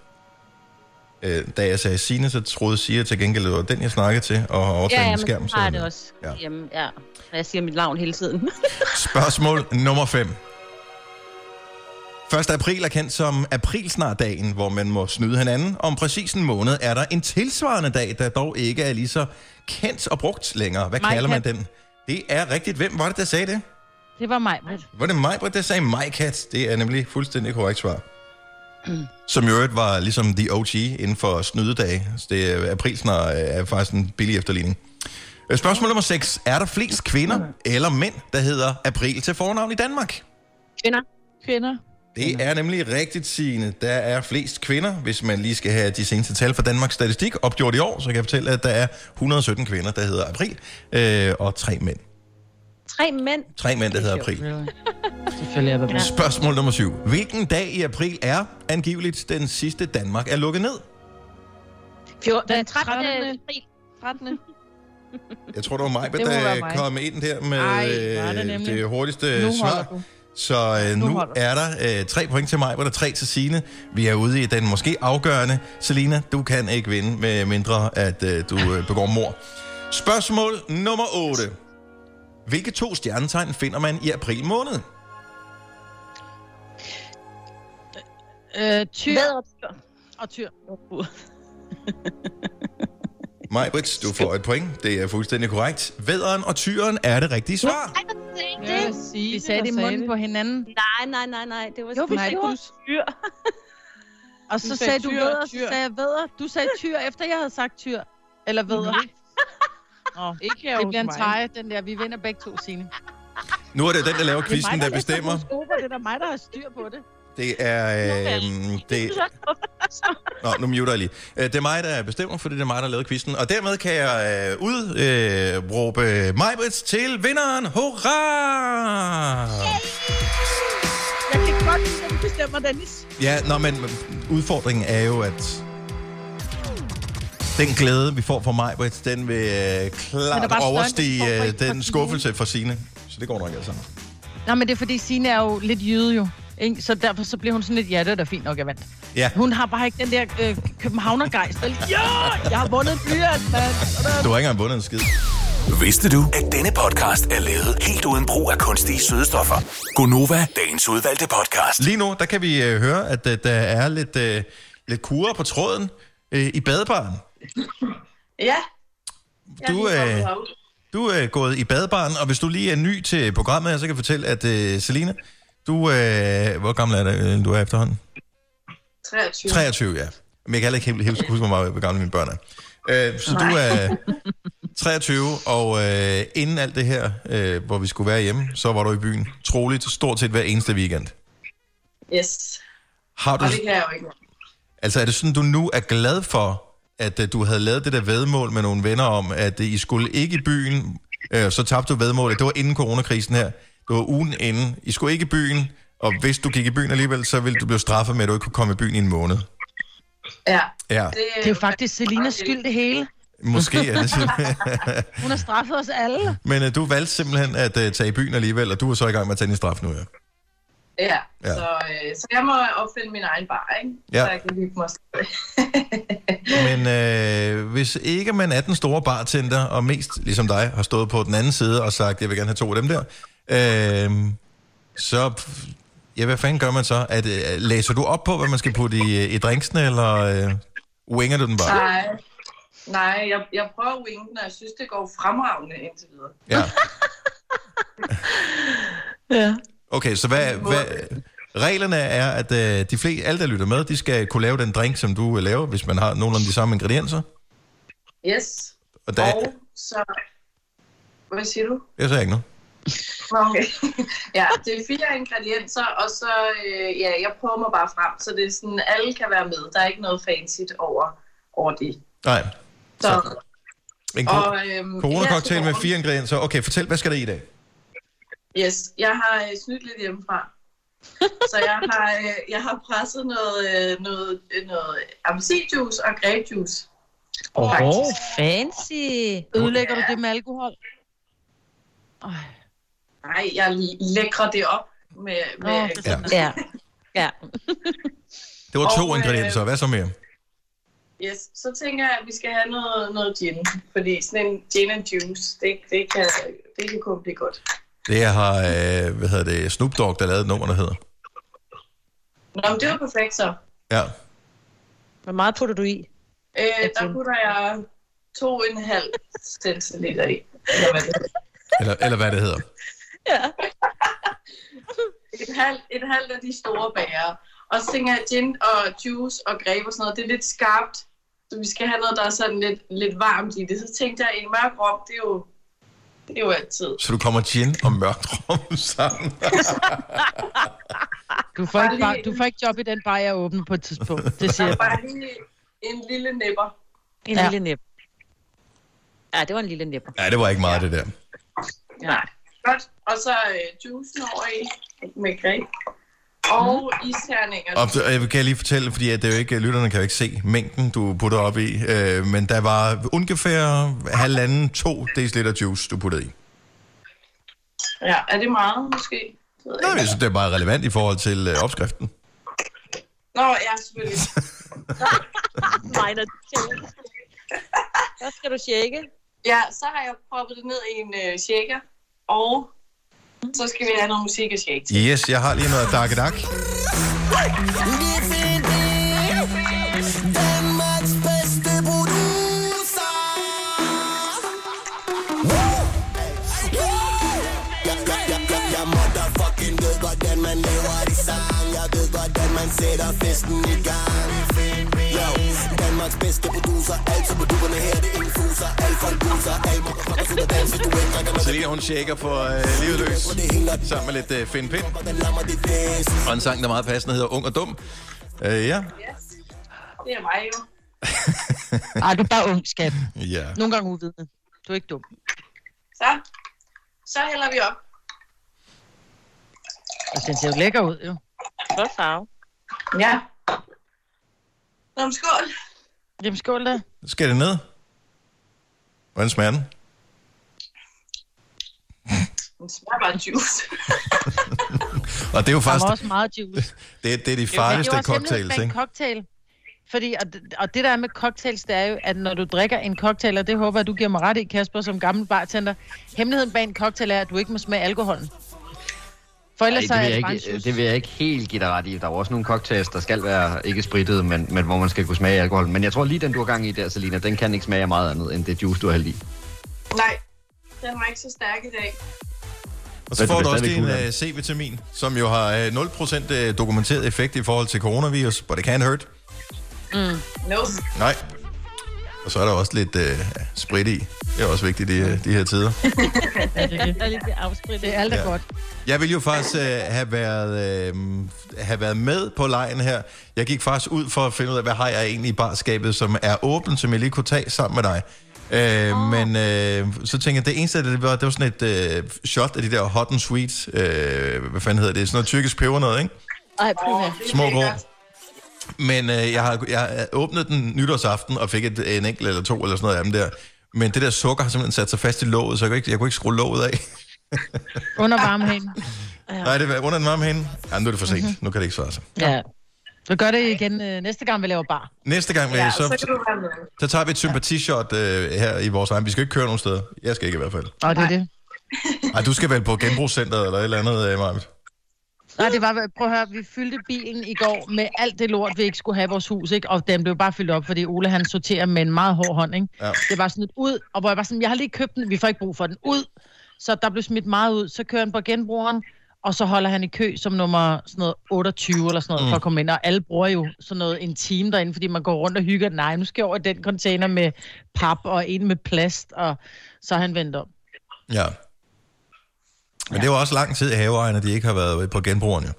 Øh, da jeg sagde Signe, så troede Signe til gengæld, det var den, jeg snakkede til, og har overtaget ja, min skærm. Ja, men det også. Ja. Jamen, ja. Jeg siger mit navn hele tiden. Spørgsmål nummer fem. første april er kendt som aprilsnardagen, hvor man må snyde hinanden. Om præcis en måned er der en tilsvarende dag, der dog ikke er lige så kendt og brugt længere. Hvad Maj-kat kalder man den? Det er rigtigt. Hvem var det, der sagde det? Det var Majbrit. Var det Majbrit, der sagde Majkat? Det er nemlig fuldstændig korrekt svar. Mm. Som jo øvrigt var ligesom the O G inden for snydedage. Så det er aprilsnar er faktisk en billig efterligning. Spørgsmål nummer seks. Er der flest kvinder eller mænd, der hedder april til fornavn i Danmark? Kvinder. Kvinder. Det er nemlig rigtigt, Signe. Der er flest kvinder. Hvis man lige skal have de seneste tal fra Danmarks Statistik opgjort i år, så kan jeg fortælle, at der er et hundrede og sytten kvinder, der hedder april, øh, og tre mænd. Tre mænd? Tre mænd, der hedder april. Spørgsmål nummer syv. Hvilken dag i april er angiveligt den sidste Danmark er lukket ned? Den trettende april. trettende Jeg tror, det var mig, der kom ind der med Ej, det, det hurtigste nu svar. Du. Så øh, nu, nu er der øh, tre point til mig, hvor der er tre til Signe. Vi er ude i den måske afgørende. Celina, du kan ikke vinde, med mindre at øh, du øh, begår mord. Spørgsmål nummer otte. Hvilke to stjernetegn finder man i april måned? Øh, tyr Vædder. Og tyr. Maj-Brits, du får et point. Det er fuldstændig korrekt. Vædderen og tyren er det rigtige svar. Nej, det er det. Vi sagde det i munden på hinanden. Nej, nej, nej, nej. Det var jo, vi sagde tyr. Og så sagde du vædder, så sagde jeg vædder. Du sagde tyr, efter jeg havde sagt tyr. Eller vædder. Oh, ikke det bliver en teje, den der. Vi vinder begge to, Signe. Nu er det den, der laver quizzen, der bestemmer. Det er mig, der har styr på det. Det er... Øh, det... Nå, nu muter jeg lige. Det er mig, der bestemmer, fordi det er mig, der har lavet quizzen. Og dermed kan jeg øh, udråbe øh, Maj-Brits til vinderen. Hurra! Jeg kan godt lide, at du bestemmer, Dennis. Ja, nå, men udfordringen er jo, at... Den glæde, vi får fra Maj-Brits, den vil øh, klart overstige øh, den for skuffelse fra Signe. Så det går nok altså. Nej, men det er fordi Signe er jo lidt jyde jo. Ikke? Så derfor så bliver hun sådan lidt, ja, det er da fint nok, jeg vandt. Ja. Hun har bare ikke den der øh, københavnergejst. Jo, jeg har vundet blyant, mand. Du har ikke engang vundet en skid. Vidste du, at denne podcast er lavet helt uden brug af kunstige sødestoffer? Konova, dagens udvalgte podcast. Lige nu, der kan vi øh, høre, at øh, der er lidt, øh, lidt kurer på tråden øh, i badebaren. Ja. Du, øh, du er gået i badebaren, og hvis du lige er ny til programmet, så kan jeg fortælle, at øh, Celina, du er... Øh, hvor gammel er det, du er efterhånden? treogtyve. treogtyve, ja. Men jeg kan heller ikke helt huske, hvor gammel mine børn er. Øh, så Nej. Du er treogtyve, og øh, inden alt det her, øh, hvor vi skulle være hjemme, så var du i byen. Troligt, stort set hver eneste weekend. Yes. Har du... Og det kan jeg jo ikke. Altså, er det sådan, du nu er glad for... at du havde lavet det der væddemål med nogle venner om, at I skulle ikke i byen, øh, så tabte du væddemålet. Det var inden coronakrisen her. Det var ugen inden. I skulle ikke i byen, og hvis du gik i byen alligevel, så ville du blive straffet med, at du ikke kunne komme i byen i en måned. Ja. ja. Det er jo faktisk Celinas skyld det hele. Måske er det simpelthen. Hun har straffet os alle. Men øh, du valgte simpelthen at øh, tage i byen alligevel, og du er så i gang med at tage din straf nu, ja. Ja, ja. Så, øh, så jeg må opfinde min egen bar, ikke? Ja. Så jeg kan hygge mig. Men øh, hvis ikke man er den store bartender, og mest ligesom dig, har stået på den anden side og sagt, jeg vil gerne have to af dem der, øh, så, ja, hvad fanden gør man så? At, øh, læser du op på, hvad man skal putte i, i drinksene, eller øh, winger du den bare? Nej, Nej jeg, jeg prøver at winge den, og jeg synes, det går fremragende indtil videre. Ja. ja. Okay, så hvad, hvad, reglerne er, at øh, de fleste, alle der lytter med, de skal kunne lave den drink, som du øh, laver, hvis man har nogle af de samme ingredienser. Yes. Og, der... og så... Hvad siger du? Jeg siger ikke noget. Okay. ja, det er fire ingredienser, og så... Øh, ja, jeg prøver mig bare frem, så det er sådan, alle kan være med. Der er ikke noget fancy over, over det. Nej. Så... så. En og, øhm, corona-cocktail ja, med fire ingredienser. Okay, fortæl, hvad skal der i i dag? Yes, jeg har øh, snydt lidt hjemmefra, så jeg har, øh, jeg har presset noget, øh, noget, øh, noget appelsinjuice og grapejuice. Åh, oh, fancy! Udlægger ja. Du det med alkohol? Oh. Nej, jeg lækrer det op med... med oh, det ja. ja. ja. Det var to og, ingredienser, hvad så mere? Yes, så tænker jeg, at vi skal have noget, noget gin, fordi sådan en gin and juice, det, det, kan, det kan kun blive godt. Det har, øh, hvad hedder det, Snoop Dogg, der lavede et nummer, der hedder. Nå, men det var perfekt så. Ja. Hvor meget putter du i? Øh, der putter jeg to en halv centiliter i. Eller hvad det hedder. Eller, eller hvad det hedder. ja. et, halv, et halvt af de store bager. Og så tænker jeg, gin og juice og grape og sådan noget, det er lidt skarpt. Så vi skal have noget, der er sådan lidt, lidt varmt i det. Så tænkte jeg, en mørk rom, det er jo... Det er jo altid. Så du kommer gin og mørkt rum sammen. du, får ikke bar, du får ikke job i den bar, jeg åbner på et tidspunkt. Det siger jeg bare lige en lille nipper. En ja. lille nipper. Ja, det var en lille nipper. Ja, det var ikke meget, ja. det der. Nej. Godt. Og så øh, juicen over i med græk. Og isterninger. Og jeg kan lige fortælle, fordi at det er jo ikke, lytterne kan jo ikke se mængden, du putter op i, øh, men der var ungefær halvanden, to deciliter juice, du puttede i. Ja, er det meget måske? Nå, jeg synes, det er bare relevant i forhold til øh, opskriften. Nå, ja, selvfølgelig. Hvad skal du shake? Ja, så har jeg proppet det ned i en øh, shaker, og... Så skal vi have noget musik og shake. Yes, jeg har lige noget dak-dak. man lever de sang. Jeg ved hvordan man sætter festen i gang. Yo, Danmarks bedste producer. Altid på duberne her, det infuser. Alt folk buser, alt må fucker super danser. Du ikke rækker med Celina, hun shaker for øh, livet løs. Sammen med lidt øh, Finn Pind. Og en sang, der meget passende hedder Ung og Dum. Øh, ja. Yes. Det er mig jo. Ej, du er bare ung, skat. Ja. Nogle gange uvidende. Du er ikke dum. Så. Så hælder vi op. Og den ser jo lækker ud, jo. Godt farve. Ja. Nå, skål. Jamen, skål da. Skal det ned? Hvordan smager den? Den smager bare juice. Og det er jo faktisk... Der var også meget juice. Det, det er de farligste cocktails, ikke? Det er jo simpelthen en cocktail. Fordi, og det, og det der er med cocktails, det er jo, at når du drikker en cocktail, og det håber jeg, du giver mig ret i, Kasper, som gammel bartender, hemmeligheden bag en cocktail er, at du ikke må smage alkoholen. For ellers Ej, det, vil er det, ikke, det vil jeg ikke helt give dig ret i. Der er også nogle cocktails, der skal være ikke sprittede, men, men hvor man skal kunne smage alkoholen. Men jeg tror lige den, du har gang i der, Celina, den kan ikke smage meget andet, end det juice, du har hældt i. Nej, den var ikke så stærk i dag. Og så får du også din uh, C-vitamin, som jo har uh, nul procent dokumenteret effekt i forhold til coronavirus, but it can't hurt. Mm. No. Nej. Og så er der også lidt øh, sprit i. Det er også vigtigt i de, de her tider. Det er alt er godt. Jeg ville jo faktisk øh, have, været, øh, have været med på lejen her. Jeg gik faktisk ud for at finde ud af, hvad har jeg egentlig i barskabet, som er åbent, som jeg lige kunne tage sammen med dig. Øh, oh. Men øh, så tænkte jeg, det eneste, det var, det var sådan et øh, shot af de der hot and sweet. Øh, hvad fanden hedder det? Sådan noget tyrkisk peber noget, ikke? Ej, oh, små grå. Men øh, jeg, har, jeg har åbnet den nytårsaften og fik et, en enkelt eller to eller sådan noget af dem der. Men det der sukker har simpelthen sat sig fast i låget, så jeg kunne ikke, jeg kunne ikke skrue låget af. Under varmehænden. Ja. Nej, det var under den varmehænden. Ja, nu er det for sent. Mm-hmm. Nu kan det ikke svare sig. Ja. Så gør det igen øh, næste gang, vi laver bar. Næste gang, vi ja, så, så, så tager vi et sympatishot øh, her i vores egen. Vi skal ikke køre nogen steder. Jeg skal ikke i hvert fald. Åh, det er det. Ej, du skal vel på genbrugscenteret eller et eller andet, øh, Marvitt. Nej, det var, prøv at høre, vi fyldte bilen i går med alt det lort, vi ikke skulle have i vores hus, ikke? Og den blev bare fyldt op, fordi Ole, han sorterer med en meget hård hånd, ikke? Ja. Det var sådan et ud, og hvor jeg var sådan, jeg har lige købt den, vi får ikke brug for den, ud. Så der blev smidt meget ud, så kører han på genbrugeren, og så holder han i kø som nummer sådan noget otteogtyve eller sådan noget, mm. for at komme ind. Og alle bruger jo sådan noget en time derinde, fordi man går rundt og hygger. Nej, nu skal jeg over i den container med pap og en med plast, og så har han vendt om. Ja. Men ja. Det var også lang tid i haveejerne, at de ikke har været på genbrugerne.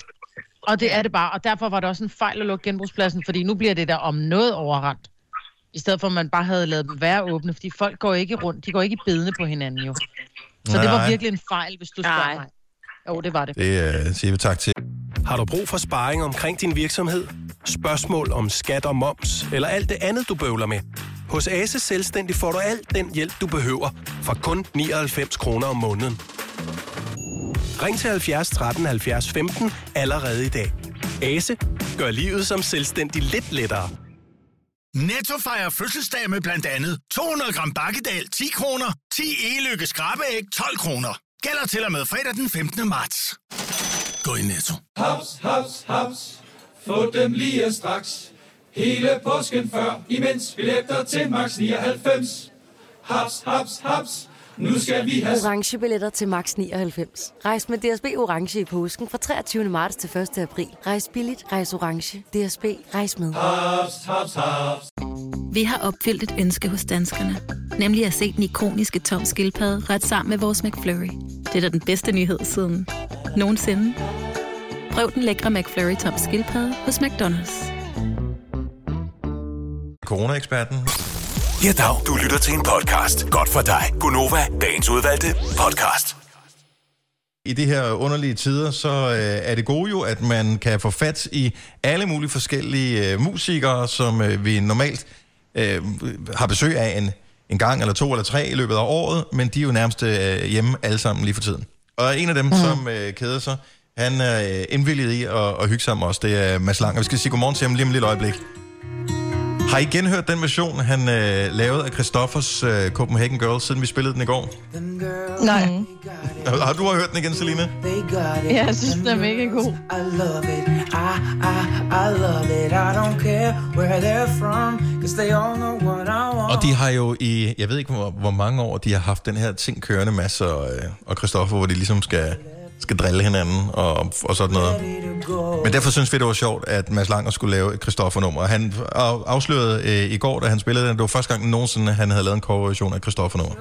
Og det er det bare, og derfor var det også en fejl at lukke genbrugspladsen, fordi nu bliver det der om noget overrendt. I stedet for, at man bare havde lavet dem være åbne, fordi folk går ikke rundt, de går ikke bedende på hinanden jo. Så nej, det var nej. virkelig en fejl, hvis du spørger mig. Jo, det var det. Det uh, siger vi tak til. Har du brug for sparring omkring din virksomhed? Spørgsmål om skat og moms, eller alt det andet, du bøvler med? Hos Ase Selvstændig får du alt den hjælp, du behøver, for kun nioghalvfems kroner om måneden. Ring til halvfjerds tretten halvfjerds femten allerede i dag. Ase gør livet som selvstændig lidt lettere. Netto fejrer fødselsdag med blandt andet to hundrede gram bakkedal ti kroner, ti e-lykke skrabeæg tolv kroner. Gælder til og med fredag den femtende marts. Gå i Netto. Haps, haps, haps. Få dem lige straks. Hele påsken før, imens billetter til max nioghalvfems. Haps, haps, haps. Nu skal vi have orange billetter til max nioghalvfems. Rejs med D S B Orange i påsken fra treogtyvende marts til første april. Rejs billigt, rejs orange. D S B, rejs med. Hops, hops, hops. Vi har opfyldt et ønske hos danskerne. Nemlig at se den ikoniske tom skildpadde ret sammen med vores McFlurry. Det er da den bedste nyhed siden nogensinde. Prøv den lækre McFlurry tom skildpadde hos McDonald's. Corona-eksperten. Ja, dag. Du lytter til en podcast. Godt for dig. Konova, dagens udvalgte podcast. I de her underlige tider, så øh, er det gode jo, at man kan få fat i alle mulige forskellige øh, musikere, som øh, vi normalt øh, har besøg af en, en gang eller to eller tre i løbet af året, men de er jo nærmest øh, hjemme alle sammen lige for tiden. Og en af dem, mm. som øh, keder sig, han er øh, indvilliget i at, at hygge sammen også. Det er Mads Langer. Vi skal sige godmorgen til ham lige om et lille øjeblik. Har I genhørt den version, han øh, lavede af Christoffers øh, Copenhagen Girls, siden vi spillede den i går? Nej. Har, har du hørt den igen, Celina? Ja, jeg synes, den er mega god. Og de har jo i, jeg ved ikke hvor, hvor mange år, de har haft den her ting kørende, Mads og, øh, og Christoffer, hvor de ligesom skal... skal drille hinanden og, og sådan noget. Men derfor synes vi, det var sjovt, at Mads Langer skulle lave et Christoffer-nummer. Han afslørede øh, i går, da han spillede den, det var første gang nogensinde, han havde lavet en coverversion af Christoffer-nummer.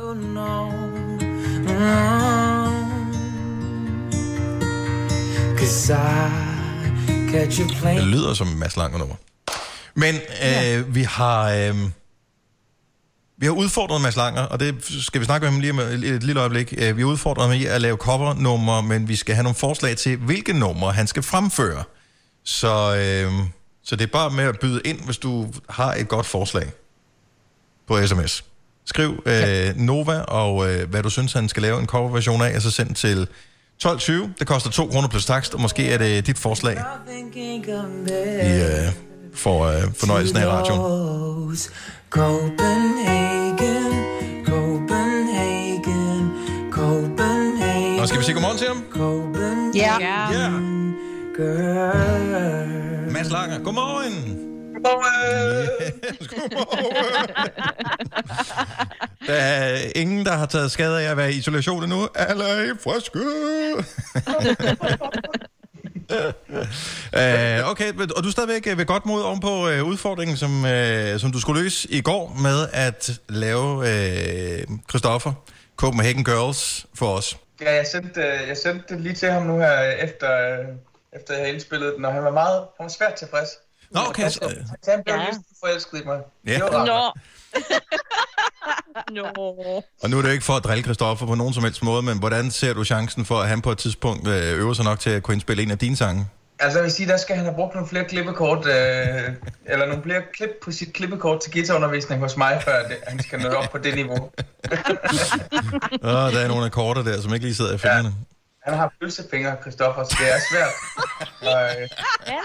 Det lyder som en Mads Langer-nummer. Men øh, ja. vi har... Øh, Vi har udfordret Mads Langer, og det skal vi snakke med ham lige om et lille øjeblik. Vi har udfordret ham i at lave covernumre, men vi skal have nogle forslag til, hvilke numre han skal fremføre. Så, øh, så det er bare med at byde ind, hvis du har et godt forslag på sms. Skriv øh, Nova, og øh, hvad du synes, han skal lave en coverversion af, og så send til tolv tyve. Det koster to kroner plus takst, og måske er det dit forslag. Ja... for øh, fornøjelsen af radioen. Copenhagen, Copenhagen, Copenhagen. Nå, skal vi sige godmorgen til ham? Ja. Yeah. Yeah. Yeah. Mads Langer, godmorgen. Godmorgen. Yes, godmorgen. Der er ingen, der har taget skade af at være i isolation endnu. Alle er friske. uh, okay, og du er stadigvæk ved godt mod om på uh, udfordringen, som, uh, som du skulle løse i går med at lave uh, Christoffer, Copenhagen Girls, for os. Ja, jeg sendte, jeg sendte det lige til ham nu her, efter, efter jeg havde indspillet den, og han var meget han var svært tilfreds. Nå, okay. Så han blev lyst til forelsket i mig. Ja. Nå. No. Og nu er det jo ikke for at drille Christoffer på nogen som helst måde, men hvordan ser du chancen for, at han på et tidspunkt øver sig nok til at kunne indspille en af dine sange? Altså jeg vil sige, der skal han have brugt nogle flere klippekort, øh, eller nogle flere klip på sit klippekort til guitarundervisning hos mig, før det, han skal nå op på det niveau. oh, der er nogle akkorder der, som ikke lige sidder i fingrene. Ja. Han har pølsefingre, Christoffer, så det er svært. øh. Ja.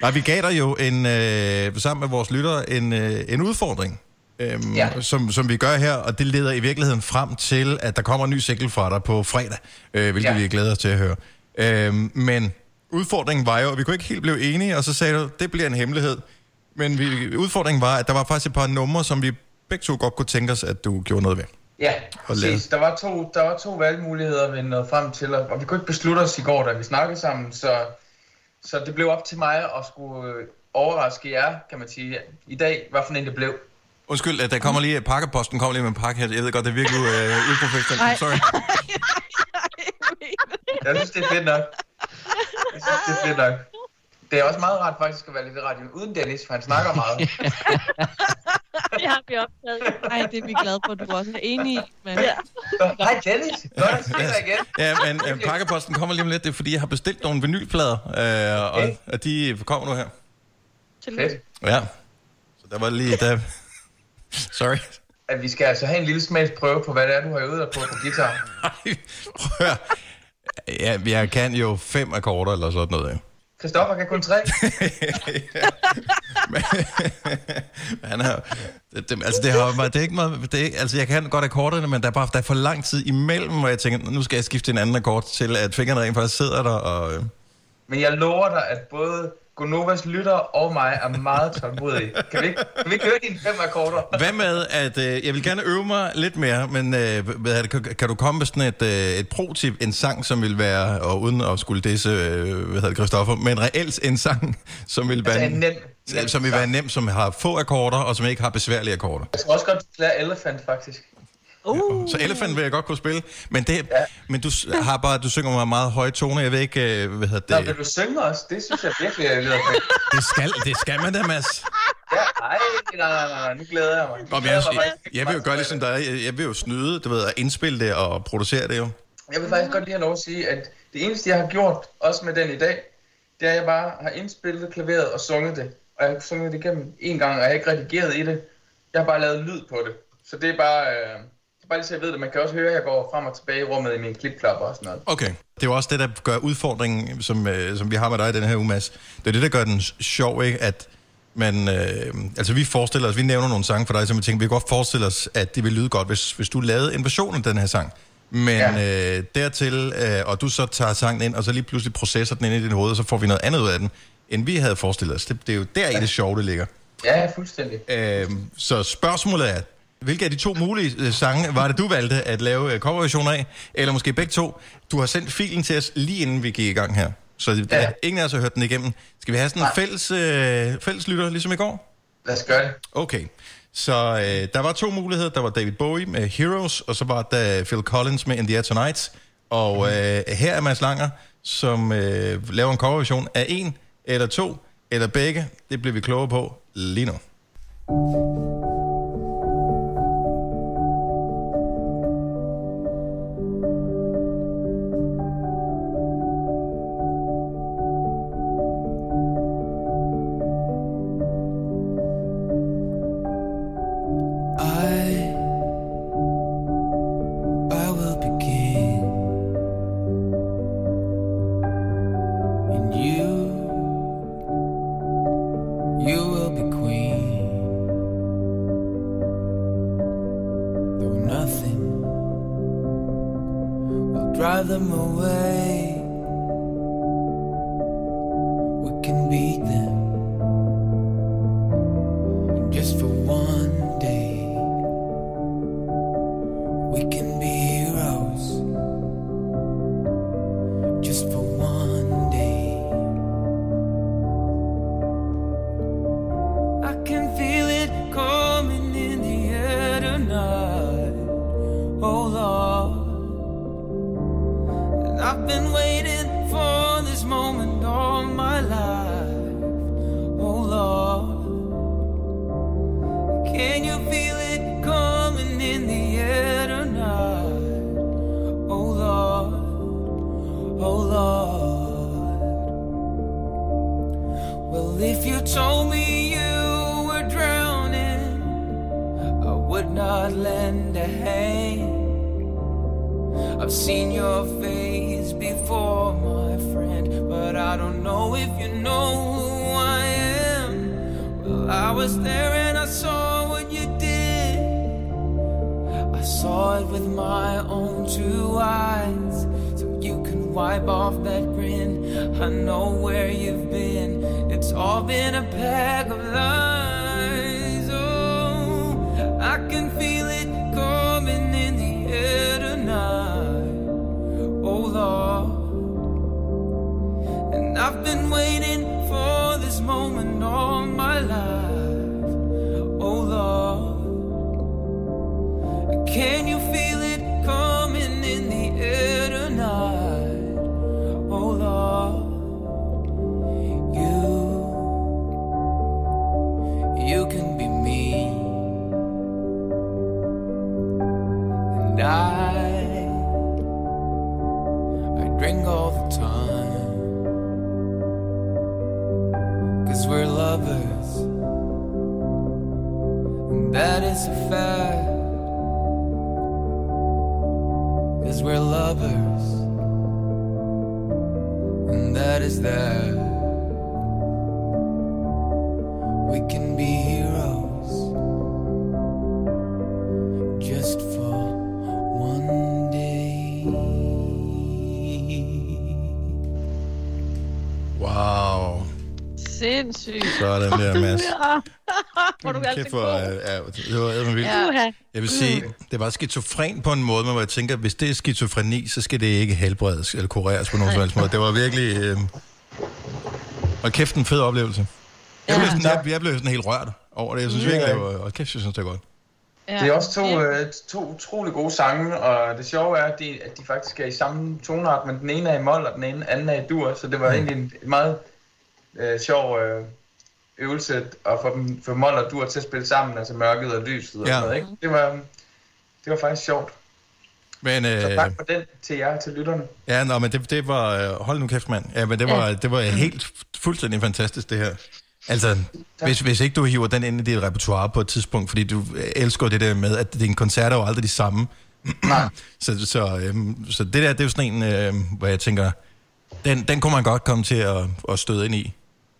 Nej, vi gav dig jo en, øh, sammen med vores lyttere en, øh, en udfordring, øhm, ja. som, som vi gør her, og det leder i virkeligheden frem til, at der kommer en ny single fra dig på fredag, øh, hvilket ja. vi glæder os til at høre. Øhm, men udfordringen var jo, at vi kunne ikke helt blive enige, og så sagde du, det bliver en hemmelighed. Men vi, udfordringen var, at der var faktisk et par numre, som vi begge to godt kunne tænke os, at du gjorde noget ved. Ja, præcis. Der var to, der var to valgmuligheder, vi nåede frem til, og vi kunne ikke beslutte os i går, da vi snakkede sammen, så... Så det blev op til mig at skulle overraske jer, kan man sige, i dag, hvad for en det blev. Undskyld, at der kommer lige, pakkeposten kommer lige med en pakke her. Jeg ved godt, det er virkelig uh, uprofessionelt. Sorry. Jeg synes, det er fedt nok. Jeg synes, det er fedt nok. Det er også meget rart faktisk at være lidt i radioen uden Dennis, for han snakker meget. Det har vi optaget. Nej, det er vi glade for, at du også er enig i. Men... Hej Dennis, godt at se dig igen. Ja, men øh, pakkeposten kommer lige om lidt, det er fordi, jeg har bestilt nogle vinylplader, øh, okay. og, og de kommer nu her. Tillykke. Ja, så der var lige... Der... Sorry. At vi skal altså have en lille smagsprøve på, hvad det er, du har øvet dig på på guitar. Nej, hør. Ja, jeg kan jo fem akkorder eller sådan noget, ja. Christoffer kan kun tre. Han har, det, det, altså det har, det er ikke meget, det er, altså jeg kan godt akkorderne, men der er bare der er for lang tid imellem, og jeg tænker, nu skal jeg skifte en anden akkord til, at fingrene rent faktisk sidder der. Og, øh. Men jeg lover dig, at både Gonovas lytter og mig er meget tålmodige. Kan vi ikke, kan vi ikke høre dine fem akkorder? Hvad med, at øh, jeg vil gerne øve mig lidt mere, men øh, hvad, kan, kan du komme med sådan et, øh, et pro-tip, en sang, som vil være, og uden at skulle disse, øh, hvad hedder Christoffer, men reelt en sang, som vil være, altså en nem, nem, som vil være nem, som har få akkorder, og som ikke har besværlige akkorder? Jeg tror også godt, du lærer Elephant, faktisk. Uh. Så Elephant vil jeg godt kunne spille, men det, ja. men du har bare du synger meget, meget høje toner. Jeg ved ikke, hvad hedder det. Nå, men du synger også. Det synes jeg virkelig er lidt. Det skal, det skal man da, Mads. Ja, nej, nej, nej, nej, nu glæder jeg mig. Nå, jeg, jeg, jeg vil jo gøre ligesom dig. Jeg, jeg vil jo snyde, du ved, at indspille det og producere det jo. Jeg vil faktisk godt lige have lov at sige, at det eneste jeg har gjort også med den i dag, det er at jeg bare har indspillet klaveret og sunget det, og jeg har sunget det igennem en gang, og jeg har ikke redigeret i det. Jeg har bare lavet lyd på det, så det er bare. Øh... Bare lige så jeg ved det. Man kan også høre, at jeg går frem og tilbage i rummet i mine klipklapper og sådan noget. Okay. Det er jo også det, der gør udfordringen, som, øh, som vi har med dig i den her uge, Mads. Det er det, der gør den sjov, ikke? At man, øh, altså vi forestiller os, vi nævner nogle sange for dig, som vi tænker, vi kan godt forestille os, at det vil lyde godt, hvis, hvis du lavede en version af den her sang. Men ja. øh, dertil, øh, og du så tager sangen ind, og så lige pludselig processer den ind i din hoved, og så får vi noget andet ud af den, end vi havde forestillet os. Det, det er jo der i ja. det sjove, det ligger. Ja, fuldstændig. Øh, så spørgsmålet er, Hvilke af de to mulige sange var det, du valgte at lave coverversioner af? Eller måske begge to? Du har sendt filen til os lige inden vi gik i gang her. Så det, ja. Ingen af os har hørt den igennem. Skal vi have sådan en fælles, øh, fælles lytter, ligesom i går? Lad os gøre det. Okay. Så øh, der var to muligheder. Der var David Bowie med Heroes, og så var der Phil Collins med In the Air Tonight. Og øh, her er Mads Langer, som øh, laver en coverversion af en, eller to, eller begge. Det bliver vi klogere på lige nu. Sådan der, Mads. Hvor du altid for, ja, det var ædvendigt. Ja. Jeg vil sige, det var skizofren på en måde, men hvor jeg tænker, hvis det er skizofreni, så skal det ikke helbredes eller kureres på nogen som helst måde. Det var virkelig... Øh... Og kæft, en fed oplevelse. Jeg, ja. blev sådan, jeg, jeg blev sådan helt rørt over det. Jeg synes virkelig, det var... Og kæft, jeg synes, det var godt. Ja. Det er også to, øh, to utrolig gode sange, og det sjove er, at de, at de faktisk er i samme tonart, men den ene er i mol, og den ene, anden er i dur, så det var mm. egentlig en meget øh, sjov... Øh... øvelse og få dem for mol og dur til at spille sammen, altså mørket og lyset, ja. Og sådan noget, ikke? Det var, det var faktisk sjovt. Men, øh, så tak for den til jer, til lytterne. Ja, nå, men det, det var, hold nu kæft, mand. Ja, men det var, ja. det var helt fuldstændig fantastisk, det her. Altså, hvis, hvis ikke du hiver den ind i dit repertoire på et tidspunkt, fordi du elsker det der med, at dine koncerter er jo aldrig de samme. Nej. Så, så, øh, så det der, det er jo sådan en, øh, hvor jeg tænker, den, den kunne man godt komme til at, at støde ind i.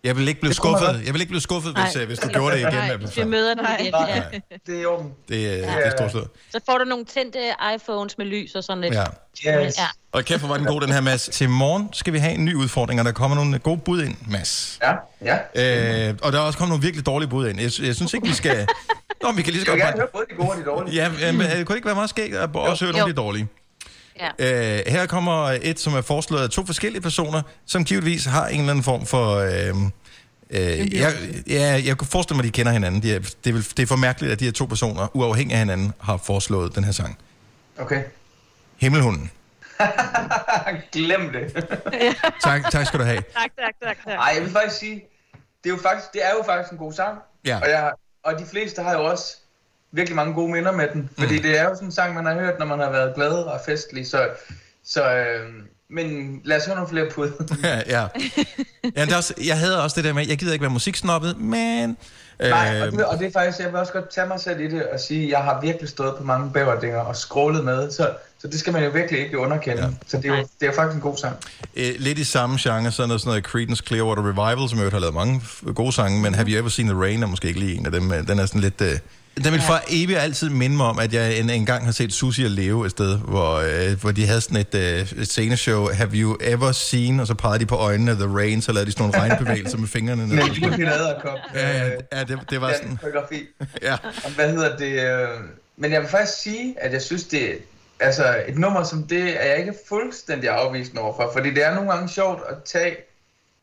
Jeg vil ikke blive skuffet. Jeg vil ikke blive skuffet, hvis, nej, hvis du gjorde det igen. Nej, vi møder dig igen. Ja. Det er jo. Det, det er stort set. Så får du nogle tændte iPhones med lys og sådan lidt. Ja. Yes. Ja. Og kæft, hvor var den god, den her, Mads. Til morgen skal vi have en ny udfordring, og der kommer nogle gode bud ind, Mads. Ja, ja. Øh, og der er også kommet nogle virkelig dårlige bud ind. Jeg, jeg synes ikke, vi skal... Nå, vi kan lige så godt... Jeg vil gerne høre både de gode og de dårlige. Ja, men kunne det ikke være meget skægt at også høre nogle af de dårlige? Ja. Øh, her kommer et, som er foreslået af to forskellige personer, som givetvis har en eller anden form for... Øh, Øh, jeg, ja, jeg kunne forestille mig, at de kender hinanden. De er, det, er, det er for mærkeligt, at de her to personer, uafhængig af hinanden, har foreslået den her sang. Okay. Himmelhunden. Glem det. tak, tak skal du have. Tak, tak, tak, tak. Ej, jeg vil faktisk sige, det er jo faktisk, det er jo faktisk en god sang. Ja. Og, jeg, og de fleste har jo også virkelig mange gode minder med den. Fordi mm. det er jo sådan en sang, man har hørt, når man har været glad og festlig. Så... så øh, men lad os høre nogle flere puder. ja, ja. ja det også, jeg havde også det der med, jeg gider ikke være musiksnobbet, men... Øh... Nej, og det, og det er faktisk, jeg vil også godt tage mig selv i det og sige, jeg har virkelig stået på mange bæverdinger og scrollet med, så, så det skal man jo virkelig ikke underkende. Ja. Så det er, jo, det er jo faktisk en god sang. Æ, lidt i samme genre, sådan noget, sådan noget Creedence Clearwater Revival, som jo har lavet mange gode sange, men Have You Ever Seen the Rain er måske ikke lige en af dem. Den er sådan lidt... Øh... Den vil for evigt altid minde mig om, at jeg en, en gang har set Susi og Leo et sted, hvor, øh, hvor de havde sådan et, øh, et sceneshow, Have You Ever Seen, og så pegede de på øjnene af The Rain, så lavede de sådan nogle regnbevægelser med fingrene. Med piladerkop. Ja, ja, ja det, det var sådan. Fotografi. Ja. Hvad hedder det? Men jeg vil faktisk sige, at jeg synes, det er altså, et nummer som det, er jeg ikke fuldstændig afvisende overfor, fordi det er nogle gange sjovt at tage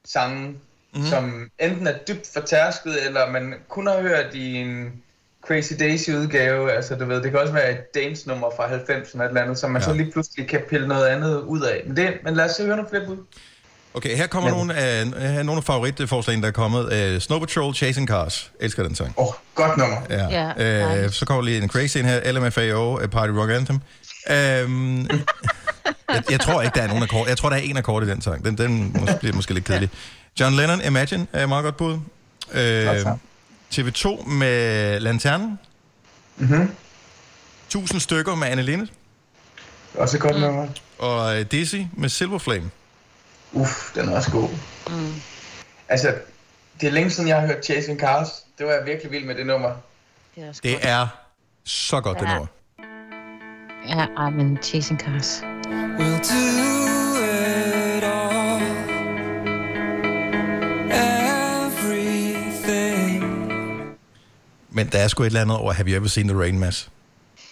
sangen, mm-hmm. som enten er dybt fortærsket, eller man kun har hørt i en... Crazy Daisy-udgave, altså du ved, det kan også være et dance-nummer fra halvfemserne eller et andet, som man ja. så lige pludselig kan pille noget andet ud af. Men, det, men lad os se, høre nogle flere bud. Okay, her kommer ja. nogle, af, her nogle af favoritforslagene, der er kommet. Uh, Snow Patrol, Chasing Cars. Elsker den sang. Åh, oh, godt nummer. Ja. Ja. Uh, så kommer lige en crazy en her. L M F A O, uh, Party Rock Anthem. Um, jeg, jeg tror ikke, der er nogen akkord. Jeg tror, der er en akkord i den sang. Den, den måske, bliver måske lidt kedelig. John Lennon, Imagine, er uh, meget godt bud. Uh, godt T V to med Lanternen. Mhm. tusind stykker med Anne Linde. Også godt nummer. Og uh, Dizzy med Silver Flame. Uff, den er også god. Mm. Altså, det er længe siden, jeg har hørt Chasing Cars. Det var jeg virkelig vild med det nummer. Det er, det er så godt, ja. det nummer. Ja, men Chasing Cars. We'll do it all. And men der er sgu et eller andet over Have You Ever Seen the Rain, Mads?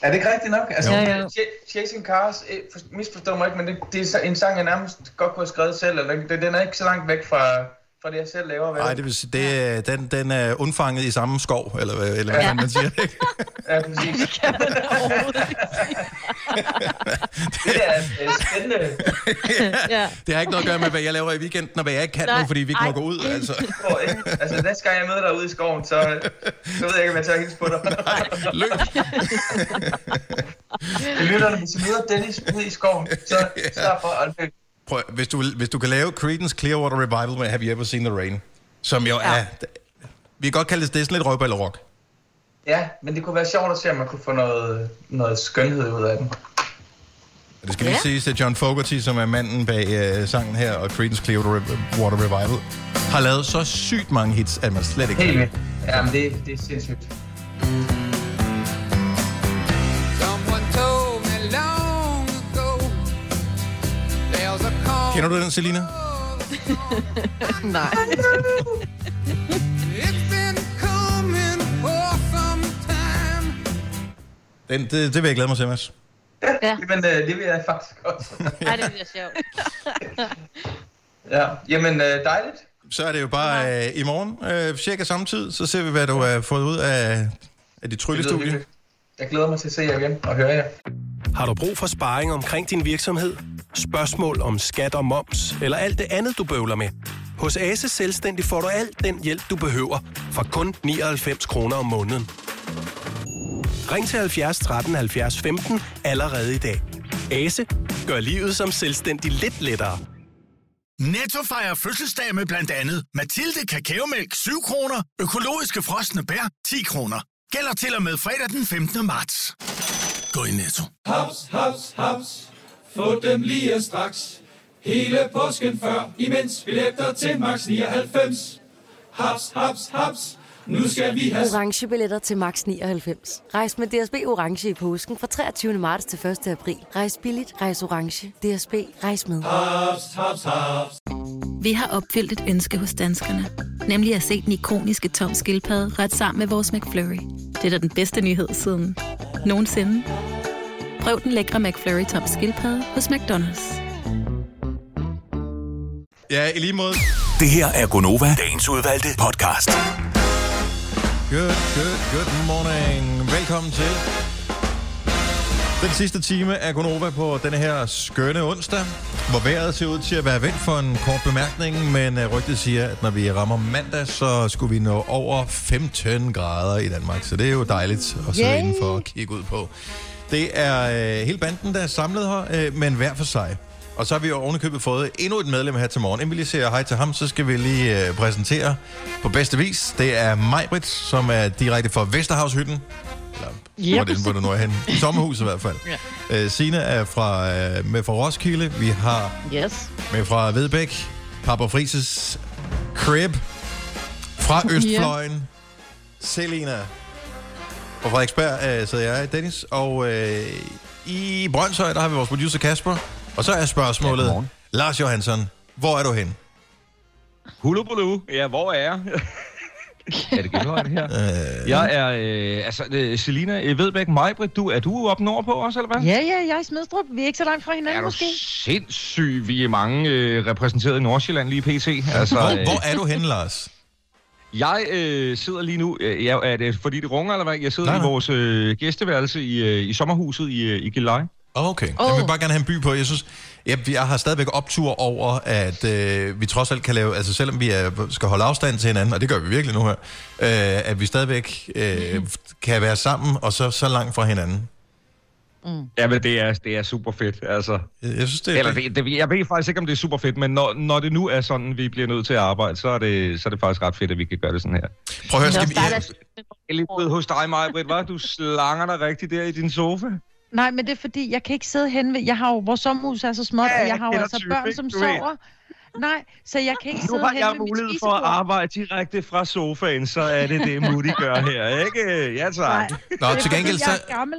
Er det ikke rigtigt nok? Altså, ja, ja. Chasing Cars, misforstår mig ikke, men det, det er en sang, jeg nærmest godt kunne have skrevet selv, eller den er ikke så langt væk fra, fra det, jeg selv laver. Nej, det vil sige, det, den, den er undfanget i samme skov, eller, eller ja. hvad man siger, ikke? Ja, præcis. Det kan man overhovedet ikke sige. Det er spændende. ja, det har ikke noget at gøre med, hvad jeg laver i weekenden, og hvad jeg ikke kan nu, fordi vi ikke må gå ud, altså. altså, næste gang jeg møder dig ude i skoven, så, så ved jeg ikke, om jeg tager hils på dig. Nej, løb. Jeg lytter dig, hvis jeg møder Dennis ude i skoven, så start for at løbe. Prøv, hvis du, hvis du kan lave Creedence Clearwater Revival med Have You Ever Seen the Rain, som jo ja. er... Vi kan godt kalde det, det sådan lidt røvballerrock. Ja, men det kunne være sjovt at se, om man kunne få noget, noget skønhed ud af den. Og det skal lige ja. siges, at John Fogerty, som er manden bag øh, sangen her, og Creedence Clearwater Revival, har lavet så sygt mange hits, at man slet ikke kan. Helt ja, men det, det er sindssygt. Kender du den, Celina? Nej. Den, det, det vil jeg glæde mig til, Mads. Ja. Jamen, det vil jeg faktisk også. Nej, det bliver sjovt. ja, jamen dejligt. Så er det jo bare øh, i morgen, øh, cirka samme tid, så ser vi, hvad du har fået ud af, af dit tryllestudie. Jeg glæder mig til at se jer igen og høre jer. Har du brug for sparring omkring din virksomhed? Spørgsmål om skat og moms, eller alt det andet, du bøvler med? Hos Ase Selvstændig får du alt den hjælp, du behøver, for kun nioghalvfems kroner om måneden. Ring til halvfjerds tretten halvfjerds femten allerede i dag. Ase gør livet som selvstændig lidt lettere. Netto fejrer fødselsdag med blandt andet Mathilde kakaomælk syv kroner, økologiske frosne bær ti kroner. Gælder til og med fredag den femtende marts. Gå i Netto. Haps, haps, haps. Få dem lige straks. Hele påsken før, imens billetter til max nioghalvfems. Haps, haps, haps. Nu skal vi have orange billetter til max nioghalvfems. Rejs med D S B Orange i påsken fra treogtyvende marts til første april. Rejs billigt, rejs orange. D S B, rejs med. Hops, hops, hops. Vi har opfyldt et ønske hos danskerne. Nemlig at se den ikoniske tom skildpadde ret sammen med vores McFlurry. Det er da den bedste nyhed siden nogensinde. Prøv den lækre McFlurry Tom Skildpadde hos McDonald's. Ja, i lige måde. Det her er Konova, dagens udvalgte podcast. Good, good, good morning. Velkommen til den sidste time af Konova på denne her skønne onsdag, hvor vejret ser ud til at være vendt for en kort bemærkning, men rygtet siger, at når vi rammer mandag, så skulle vi nå over femten grader i Danmark, så det er jo dejligt at sidde indenfor og kigge ud på. Det er øh, hele banden, der er samlet her, øh, men hver for sig. Og så har vi jo ovenikøbet fået endnu et medlem her til morgen. Inden vi lige siger hej til ham, så skal vi lige øh, præsentere på bedste vis. Det er Majbrit, som er direkte fra Vesterhavshytten. Eller, yep. Hvor du når hen. I sommerhuset i hvert fald. Yeah. Øh, Sine er fra, øh, med fra Roskilde. Vi har yes. med fra Vedbæk. Papa Friis' crib. Fra Østfløjen. Yeah. Celina. Og Frederiksberg øh, sidder jeg, Dennis. Og øh, i Brøndshøj, der har vi vores producer Kasper. Og så er spørgsmålet, ja, Lars Johansson, hvor er du hen? Hulubulu, ja, hvor er jeg? Er det gennemhøjt her? Øh... Jeg er, øh, altså, øh, Celina, jeg ved ikke, Majbrit, du, er du oppe nordpå også, eller hvad? Ja, ja, jeg er i Smidstrup, vi er ikke så langt fra hinanden, måske. Er du måske? Sindssyg, vi er mange øh, repræsenteret i Nordsjælland lige pt. Altså, hvor, øh... hvor er du hen, Lars? Jeg øh, sidder lige nu, øh, jeg, er det fordi det runger, eller hvad? Jeg sidder nej, nej. i vores øh, gæsteværelse i, øh, i sommerhuset i, øh, i Gilleleje. Okay, oh. Jeg vil bare gerne have en by på. Jeg synes, jeg, jeg har stadigvæk optur over, at øh, vi trods alt kan lave, altså selvom vi er, skal holde afstand til hinanden, og det gør vi virkelig nu her, øh, at vi stadigvæk øh, kan være sammen, og så, så langt fra hinanden. Mm. Ja, men det er, det er super fedt, altså. Jeg, jeg synes, det er... Eller, det, det, jeg ved faktisk ikke, om det er super fedt, men når, når det nu er sådan, vi bliver nødt til at arbejde, så er det, så er det faktisk ret fedt, at vi kan gøre det sådan her. Prøv at høre, skal vi... Jeg er lidt hos dig, Maj-Brit, hva'? Du slanger dig rigtigt der i din sofa. Nej, men det er fordi, jeg kan ikke sidde hen ved... Jeg har jo... Vores sommerhus er så småt, og jeg har jo altså børn, som sover. Nej, så jeg kan ikke sidde hen ved mit spisebord. Nu har jeg mulighed for at arbejde direkte fra sofaen, så er det det, Moody gør her, ikke? Ja, tak. Nå, til gengæld så... Jeg er gammel,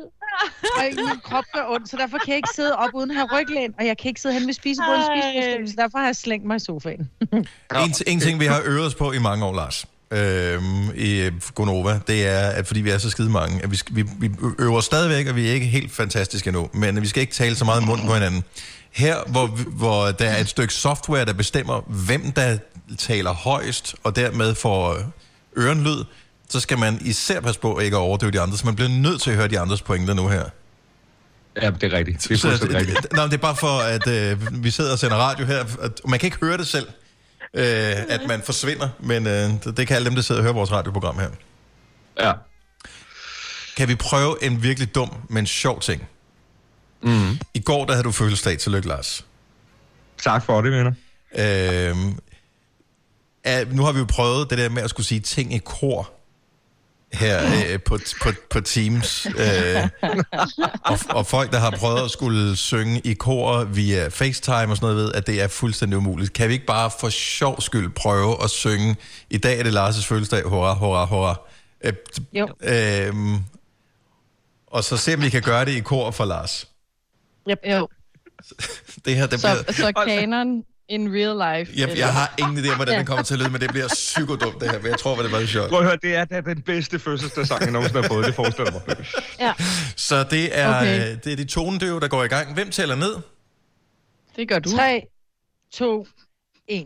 og min krop gør ondt, så derfor kan jeg ikke sidde op uden at have ryglæn, og jeg kan ikke sidde hen ved spisebordet og spisebordet, så derfor har jeg slængt mig i sofaen. en, en ting, vi har øvet os på i mange år, Lars, Øhm, i Konova, det er, at fordi vi er så skide mange, at vi, vi, vi øver stadigvæk, og vi er ikke helt fantastiske endnu, men vi skal ikke tale så meget i munden på hinanden. Her, hvor, hvor der er et stykke software, der bestemmer, hvem der taler højst, og dermed får ørenlyd, så skal man især passe på at ikke overdøve de andre, så man bliver nødt til at høre de andres pointer nu her. Ja, det er rigtigt. Det er, så, rigtigt. Nej, det er bare for, at øh, vi sidder og sender radio her, og man kan ikke høre det selv. Øh, at man forsvinder, men øh, det kan alle dem, der sidder og hører vores radioprogram her. Ja. Kan vi prøve en virkelig dum, men sjov ting? Mm. I går, der havde du fødselsdag. Tillykke, Lars. Tak for det, venner. Øh, nu har vi jo prøvet det der med at skulle sige ting i kor her øh, på, på, på Teams. Øh, og, og folk, der har prøvet at skulle synge i kor via FaceTime og sådan noget, ved, at det er fuldstændig umuligt. Kan vi ikke bare for sjov skyld prøve at synge? I dag er det Lars' fødselsdag. Hurra, hurra, hurra. Øh, jo. Øh, og så se, om vi kan gøre det i kor for Lars. Yep. Jo. Det her, det så, bliver... så kanon in real life. Yep, jeg har ingen idé om, hvordan den kommer til at lyde, men det bliver psykodumt det her, men jeg tror, det var det sjovt. Prøv at høre, det er da den bedste fødselsdagssang, jeg nogensinde har fået, det forestiller mig. Ja. Så det er, okay. det er de tonedøve, der går i gang. Hvem tæller ned? Det gør du. tre, to, et.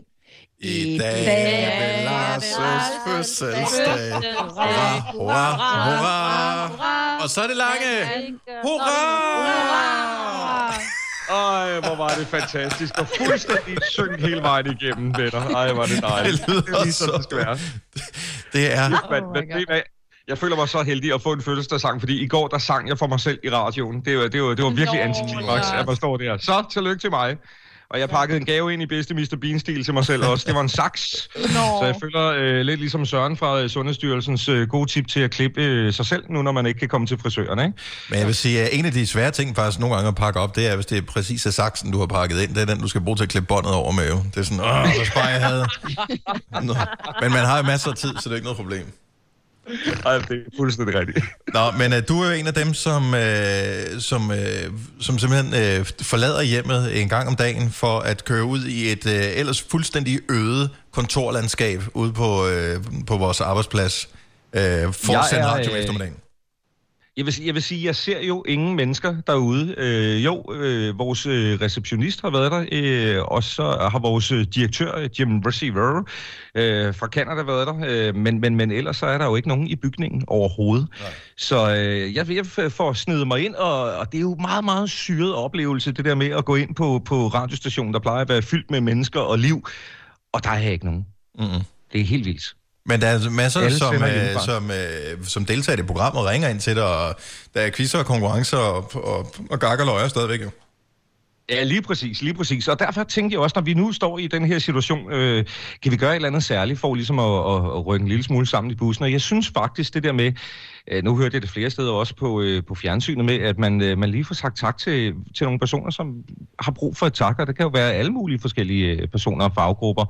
I dag er Lars' fødselsdag. Hurra, hurra, hurra. Og så er det lange. Hurra! Ej, hvor var det fantastisk, og fuldstændig synk hele vejen igennem, venner. Ej, var det dejligt. Det er lige sådan, det skal være. Det er... Oh, jeg føler mig så heldig at få en fødselsdagssang, fordi i går, der sang jeg for mig selv i radioen. Det var, det var, det var virkelig antiklimaks, at man står der. Så, tillykke til mig. Og jeg pakkede en gave ind i bedste mister Bean-stil til mig selv også. Det var en saks. No. Så jeg føler øh, lidt ligesom Søren fra Sundhedsstyrelsens øh, gode tip til at klippe øh, sig selv, nu når man ikke kan komme til frisørerne, ikke? Men jeg vil sige, at en af de svære ting faktisk nogle gange at pakke op, det er, hvis det er præcis af saksen, du har pakket ind. Det er den, du skal bruge til at klippe båndet over mave. Det er sådan, åh, så sparer jeg havde. Men man har jo masser af tid, så det er ikke noget problem. Ej, det er fuldstændig rigtigt. Nå, men uh, du er jo en af dem, som, uh, som, uh, som simpelthen uh, forlader hjemmet en gang om dagen for at køre ud i et uh, ellers fuldstændig øde kontorlandskab ude på, uh, på vores arbejdsplads uh, for jeg at sende radio øh... eftermiddagen. Jeg vil, jeg vil sige, jeg ser jo ingen mennesker derude. Øh, jo, øh, vores receptionist har været der, øh, og så har vores direktør, Jim Receiver, øh, fra Canada været der, øh, men, men, men ellers så er der jo ikke nogen i bygningen overhovedet. Nej. Så øh, jeg, jeg får snedet mig ind, og, og det er jo meget, meget syret oplevelse, det der med at gå ind på, på radiostationen, der plejer at være fyldt med mennesker og liv, og der er ikke nogen. Mm-hmm. Det er helt vildt. Men der er masser, Alle som, øh, som, øh, som deltager i det program og ringer ind til dig, og der er quizzer og konkurrencer og, og, og gak og løjer stadigvæk jo. Ja, lige præcis, lige præcis. Og derfor tænkte jeg også, når vi nu står i den her situation, øh, kan vi gøre et eller andet særligt for ligesom at, at, at rykke en lille smule sammen i bussen. Og jeg synes faktisk, det der med, øh, nu hørte jeg det flere steder også på, øh, på fjernsynet med, at man, øh, man lige får sagt tak til, til nogle personer, som har brug for et tak. Og det kan jo være alle mulige forskellige personer og faggrupper.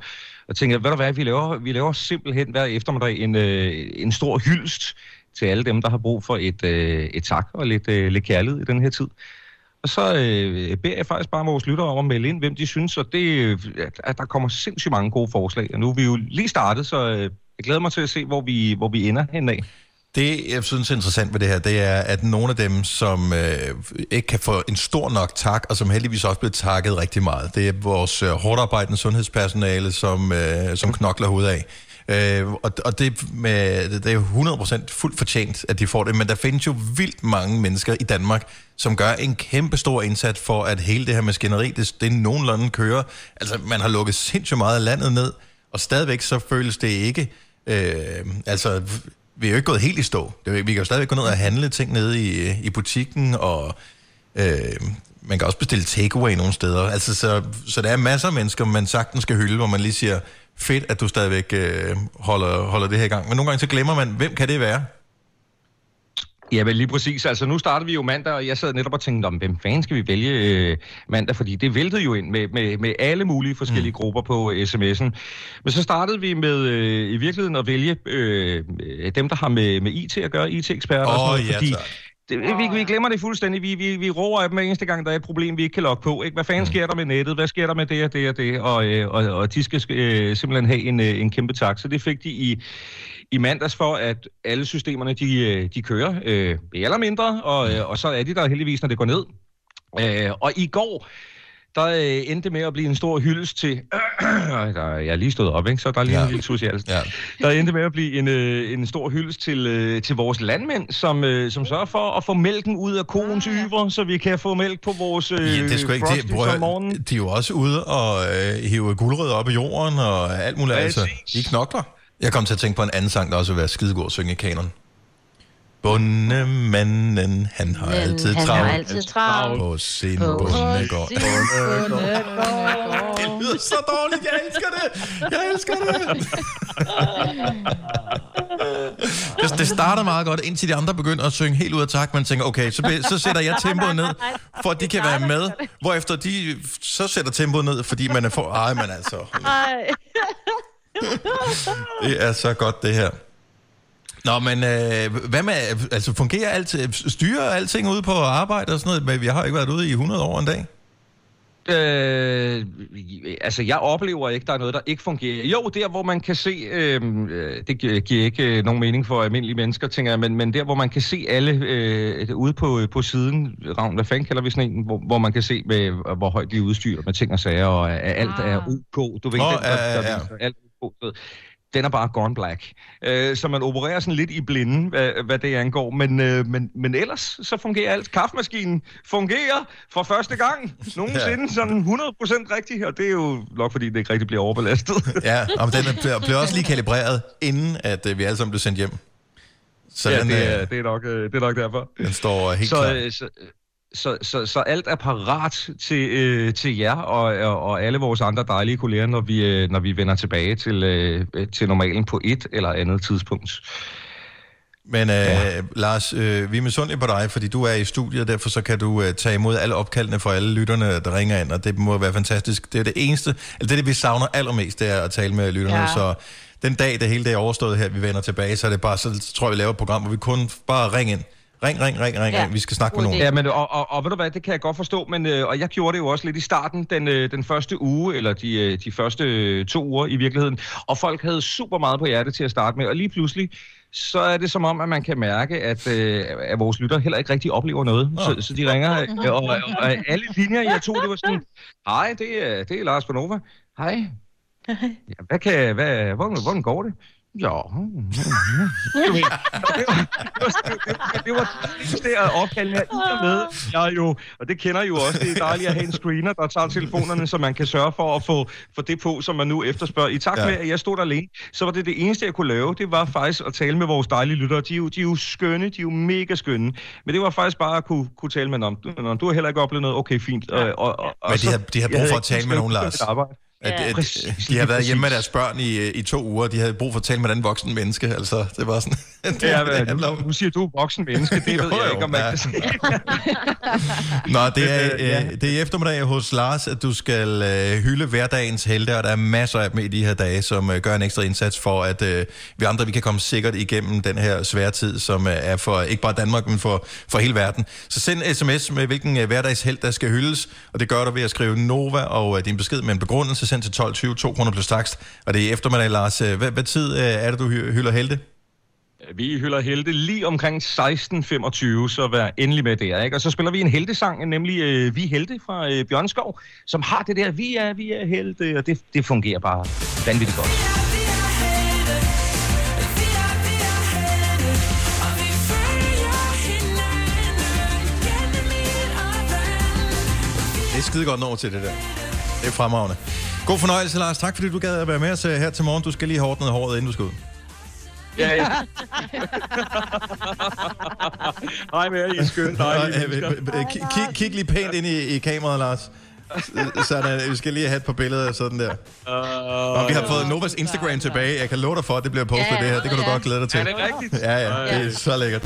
Og tænker jeg, ved du hvad, vi laver, vi laver simpelthen hver eftermiddag en, øh, en stor hyldest til alle dem, der har brug for et, øh, et tak og lidt, øh, lidt kærlighed i den her tid. Og så øh, beder jeg faktisk bare vores lyttere om at melde ind, hvem de synes, og det, at der kommer sindssygt mange gode forslag. Og nu er vi jo lige startet, så øh, jeg glæder mig til at se, hvor vi, hvor vi ender henad. Det, jeg synes er interessant ved det her, det er, at nogle af dem, som øh, ikke kan få en stor nok tak, og som heldigvis også bliver takket rigtig meget, det er vores øh, hårdt arbejdende sundhedspersonale, som, øh, som knokler hovedet af. Øh, og og det, med, det er jo hundrede procent fuldt fortjent, at de får det, men der findes jo vildt mange mennesker i Danmark, som gør en kæmpe stor indsats for, at hele det her maskineri, det, det nogenlunde kører. Altså, man har lukket sindssygt meget af landet ned, og stadigvæk så føles det ikke... Øh, altså, vi er jo ikke gået helt i stå. Vi kan jo stadigvæk gå ned og handle ting nede i, i butikken, og øh, man kan også bestille takeaway nogle steder. Altså, så, så der er masser af mennesker, man sagtens skal hylde, hvor man lige siger... Fedt, at du stadigvæk øh, holder, holder det her i gang. Men nogle gange så glemmer man, hvem kan det være? Ja, vel lige præcis. Altså nu starter vi jo mandag, og jeg sad netop og tænkte om, hvem fanden skal vi vælge øh, mandag? Fordi det væltede jo ind med, med, med alle mulige forskellige mm. grupper på øh, sms'en. Men så startede vi med øh, i virkeligheden at vælge øh, dem, der har med, med I T at gøre, I T-eksperter oh, og sådan noget, fordi... Ja, Vi, vi glemmer det fuldstændig. Vi, vi, vi roer af dem eneste gang, der er et problem, vi ikke kan logge på. Ikke? Hvad fanden sker der med nettet? Hvad sker der med det og det og det? Og, og, og de skal øh, simpelthen have en, en kæmpe tak. Så det fik de i, i mandags for, at alle systemerne de, de kører øh, eller mindre. Og, øh, og så er de der heldigvis, når det går ned. Øh, og i går... Der øh, endte med at blive en stor hyldest til... der, jeg er lige stået op, ikke? Så der er lige ja. en lille social. Ja. Der endte med at blive en, øh, en stor hyldest til, øh, til vores landmænd, som, øh, som sørger for at få mælken ud af koens yver, så vi kan få mælk på vores øh, ja, det frosties om morgenen. De er jo også ude og øh, hive gulerødder op i jorden og alt muligt. Altså. De knokler. Jeg kom til at tænke på en anden sang, der også vil være skidegod at synge i kanon. Bundemanden, han har Men, altid han travlt. Han har altid travlt. På sin bundegård. Det lyder så dårligt, jeg elsker det. Jeg elsker det. det. Det starter meget godt, indtil de andre begynder at synge helt ud af tak. Man tænker, okay, så, be, så sætter jeg tempoet ned, for at de kan være med. Hvorefter de så sætter tempoet ned, fordi man er for... Ej, man altså... det er så godt, det her. Nå, men øh, hvad med, altså fungerer alt, styrer alting ude på arbejde og sådan noget? Vi har ikke været ude i hundrede år en dag. Øh, altså, jeg oplever ikke, der er noget, der ikke fungerer. Jo, der hvor man kan se, øh, det giver ikke øh, nogen mening for almindelige mennesker, tænker jeg, men, men der hvor man kan se alle øh, ude på, på siden, Ravn, hvad fanden kalder vi sådan en, hvor, hvor man kan se, med, hvor højt de udstyrer med ting og sager, og alt er OK. Du ved, oh, den, der, der, der, der, alt er OK. Den er bare gone black. Øh, så man opererer sådan lidt i blinde, hvad, hvad det angår. Men, øh, men, men ellers, så fungerer alt. Kaffemaskinen fungerer for første gang nogensinde ja. sådan hundrede procent rigtigt. Og det er jo nok, fordi det ikke rigtig bliver overbelastet. ja, og den bliver også lige kalibreret, inden at øh, vi alle sammen bliver sendt hjem. Så ja, den, det, øh, det, er nok, øh, det er nok derfor. Den står helt så, klar. Øh, så, Så, så, så alt er parat til, øh, til jer og, og, og alle vores andre dejlige kolleger, når vi, øh, når vi vender tilbage til, øh, til normalen på et eller andet tidspunkt. Men øh, ja. Lars, øh, vi er misundelige på dig, fordi du er i studiet, og derfor så kan du øh, tage imod alle opkaldene fra alle lytterne, der ringer ind, og det må være fantastisk. Det er det eneste, eller det er det, vi savner allermest, det er at tale med lytterne, ja. Så... Den dag, det hele dag er overstået her, vi vender tilbage, så er det bare, så tror jeg, vi laver et program, hvor vi kun bare ringer ind. Ring, ring, ring, ring, ja. Vi skal snakke med nogen. Ja, men, og, og, og ved du hvad, det kan jeg godt forstå, men, øh, og jeg gjorde det jo også lidt i starten, den, øh, den første uge, eller de, øh, de første øh, to uger i virkeligheden, og folk havde super meget på hjertet til at starte med, og lige pludselig, så er det som om, at man kan mærke, at, øh, at vores lytter heller ikke rigtig oplever noget. Oh. Så, så de ringer, øh, og, og, og alle linjer, jeg tog, det var sådan, hej, det er, det er Lars fra Nova. Hej. Ja, hvad kan, hvad, hvordan, hvordan går det? Ja. Det var det var det at opkalde her i og med. Jeg jo, og det kender jo også, det er dejligt at have en screener, der tager telefonerne, så man kan sørge for at få for det på, som man nu efterspørger. I takt med, at jeg stod der alene, så var det det eneste, jeg kunne lave, det var faktisk at tale med vores dejlige lyttere. De er jo, de er jo skønne, de er jo mega skønne. Men det var faktisk bare at kunne, kunne tale med dem. Nå, du har heller ikke oplevet noget, okay, fint. Og, og, og, Men de har, de har brug for at tale med nogen, Lars. At, ja. at, at de har været hjemme med deres børn i, i to uger, de havde brug for at tale med den voksne menneske, altså det var sådan, det, ja, det handler om. Nu siger du voksen menneske, det jo, ved jeg jo, ikke, om man ja. kan sige. Nå, det er, øh, det er eftermiddag hos Lars, at du skal øh, hylde hverdagens helte, og der er masser af dem i de her dage, som øh, gør en ekstra indsats for, at øh, vi andre vi kan komme sikkert igennem den her svære tid, som øh, er for ikke bare Danmark, men for, for hele verden. Så send en sms med, hvilken øh, hverdagens helt der skal hyldes, og det gør du ved at skrive Nova og øh, din besked med en begrundelse, sendt til tolv tyve, to kroner plus takst, og det er eftermiddag, Lars. Hvad, hvad tid er det, du hylder helte? Vi hylder helte lige omkring seksten femogtyve, så vær endelig med der, ikke? Og så spiller vi en heltesang, nemlig øh, Vi Helte fra øh, Bjørn Skov, som har det der, vi er, vi er helte, og det, det fungerer bare vanvittigt godt. Det er skide godt over til det der. Det er fremragende. God fornøjelse, Lars. Tak, fordi du gad at være med os her til morgen. Du skal lige have ordnet håret, inden du skal ud. Ja, ja. Hej med jer, I er skønne, dejlige mennesker. Kig lige pænt ind i, i kameraet, Lars. Sådan, vi skal lige have et par billeder af sådan der. Uh, og vi har fået Novas Instagram tilbage. Jeg kan love dig for, at det bliver postet, yeah, det her. Det kan du yeah. godt glæde dig til. Er det rigtigt? Ja, ja. Det er så lækkert.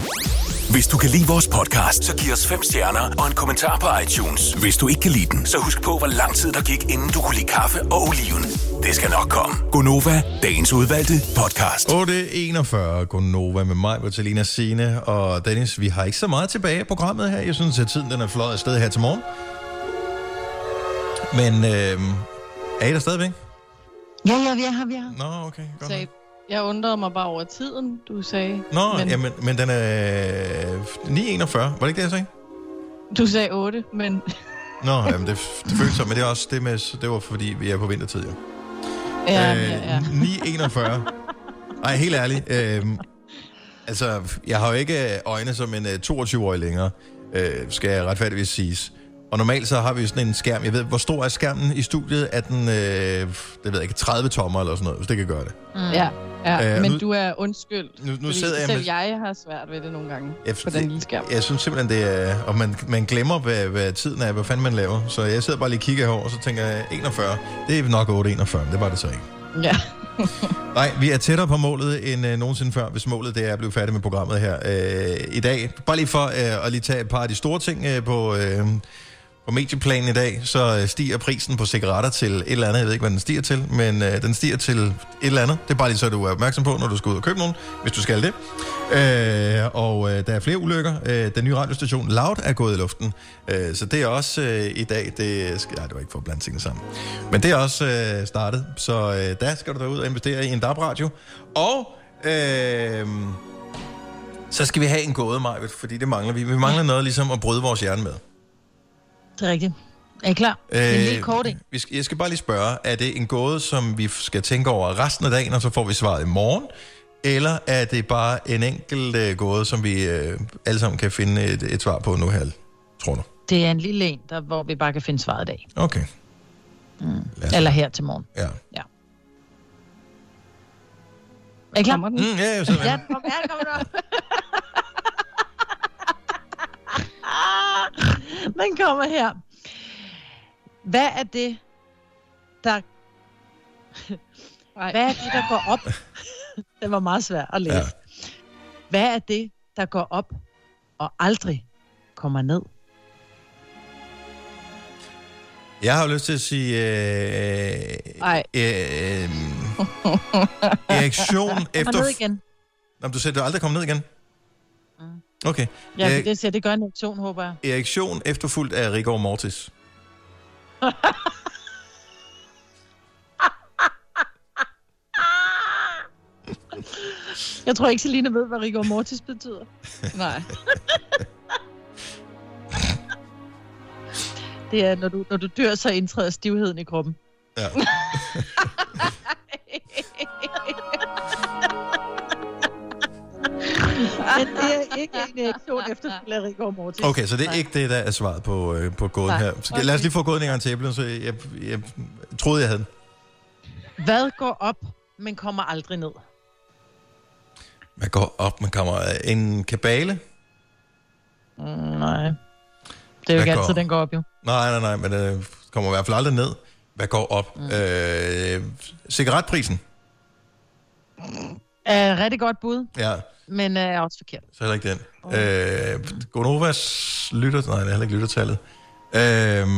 Hvis du kan lide vores podcast, så giv os fem stjerner og en kommentar på iTunes. Hvis du ikke kan lide den, så husk på, hvor lang tid der gik, inden du kunne lide kaffe og oliven. Det skal nok komme. Gonova, dagens udvalgte podcast. otte enogfyrre, Gonova med mig, Celina Sine og Dennis. Vi har ikke så meget tilbage i programmet her. Jeg synes, at tiden den er fløjet afsted her til morgen. Men øh, er I der stadigvæk? Ja, ja, vi er her, vi er her. Nå, okay, godt. Så jeg undrede mig bare over tiden, du sagde. Nå, men, ja, men, men den er ni enogfyrre. Var det ikke det, jeg sagde? Du sagde otte, men... Nå, jamen, det, det føles som, men det er også det med... Det var fordi, vi er på vintertid, jo. Ja, øh, ja, ja. ni enogfyrre. Ej, helt ærligt. Øh, altså, jeg har jo ikke øjne som en toogtyve-årig længere, øh, skal jeg retfærdigvis siges. Og normalt så har vi jo sådan en skærm. Jeg ved, hvor stor er skærmen i studiet? Er den, øh, det ved jeg ikke, tredive tommer eller sådan noget, hvis det kan gøre det. Mm. Ja, ja. Øh, men nu, du er undskyldt. Nu, nu sidder jeg selv med... jeg har svært ved det nogle gange jeg, på den lille skærm. Jeg, jeg synes simpelthen, det er... Og man, man glemmer, hvad, hvad tiden er, hvad fanden man laver. Så jeg sidder bare lige og kigger herover, og så tænker jeg, enogfyrre, det er nok otte enogfyrre, det var det så ikke. Ja. Nej, vi er tættere på målet end øh, nogensinde før, hvis målet det er at blive færdig med programmet her øh, i dag. Bare lige for øh, at lige tage et par af de store ting øh, på... Øh, På medieplanen i dag, så stiger prisen på cigaretter til et eller andet. Jeg ved ikke, hvad den stiger til, men øh, den stiger til et eller andet. Det er bare lige så, du er opmærksom på, når du skal ud og købe nogen, hvis du skal det. Øh, og øh, der er flere ulykker. Øh, den nye radiostation Loud er gået i luften. Øh, så det er også øh, i dag... Det skal, nej, det var ikke for at blande tingene sammen. Men det er også øh, startet. Så øh, der skal du derud og investere i en D A B-radio. Og... Øh, så skal vi have en gåde, Majbet, fordi det mangler vi. Vi mangler noget ligesom at bryde vores hjerne med. Det er rigtigt. Er I klar? Øh, det er en lille kort, ikke? Vi skal, jeg skal bare lige spørge, er det en gåde, som vi skal tænke over resten af dagen, og så får vi svaret i morgen? Eller er det bare en enkelt øh, gåde, som vi øh, alle sammen kan finde et, et svar på nu her, tror du? Det er en lille en, der, hvor vi bare kan finde svaret i dag. Okay. Mm. Eller her til morgen. Ja. Ja. Er I klar? Mm, ja, jeg sidder med. Ja, kom, ja, det kommer der. Den kommer her. Hvad er det, der... Hvad er det, der går op? Det var meget svært at læse. Ja. Hvad er det, der går op og aldrig kommer ned? Jeg har lyst til at sige... Øh, øh, øh, erektion efter... Kom ned igen. Nå, du sagde, du aldrig kom ned igen. Okay. Ja, Erik... det, siger, det gør en erektion, håber jeg. Erektion efterfulgt af Rigor Mortis. Jeg tror ikke, Celina ved, hvad Rigor Mortis betyder. Nej. Det er, når du, når du dør, så indtræder stivheden i kroppen. Ja. Men det er ikke en reaktion efter Rigor Mortis. Okay, så det er Nej. ikke det, der er svaret på, øh, på gåden Nej. her. Så, lad os lige få gåden en gang til æblen, så jeg, jeg, jeg troede, jeg havde den. Hvad går op, men kommer aldrig ned? Hvad går op, men kommer... En kabale? Mm, nej. Det er jo ikke altid, går... den går op, jo. Nej, nej, nej, men det øh, kommer i hvert fald aldrig ned. Hvad går op? Mm. Øh, cigaretprisen? Mm. Er rigtig godt bud. Ja. Men er øh, også forkert. Så heller ikke den. Okay. Øh, Gonovas lytter... Nej, det er heller ikke lyttertallet. Øh...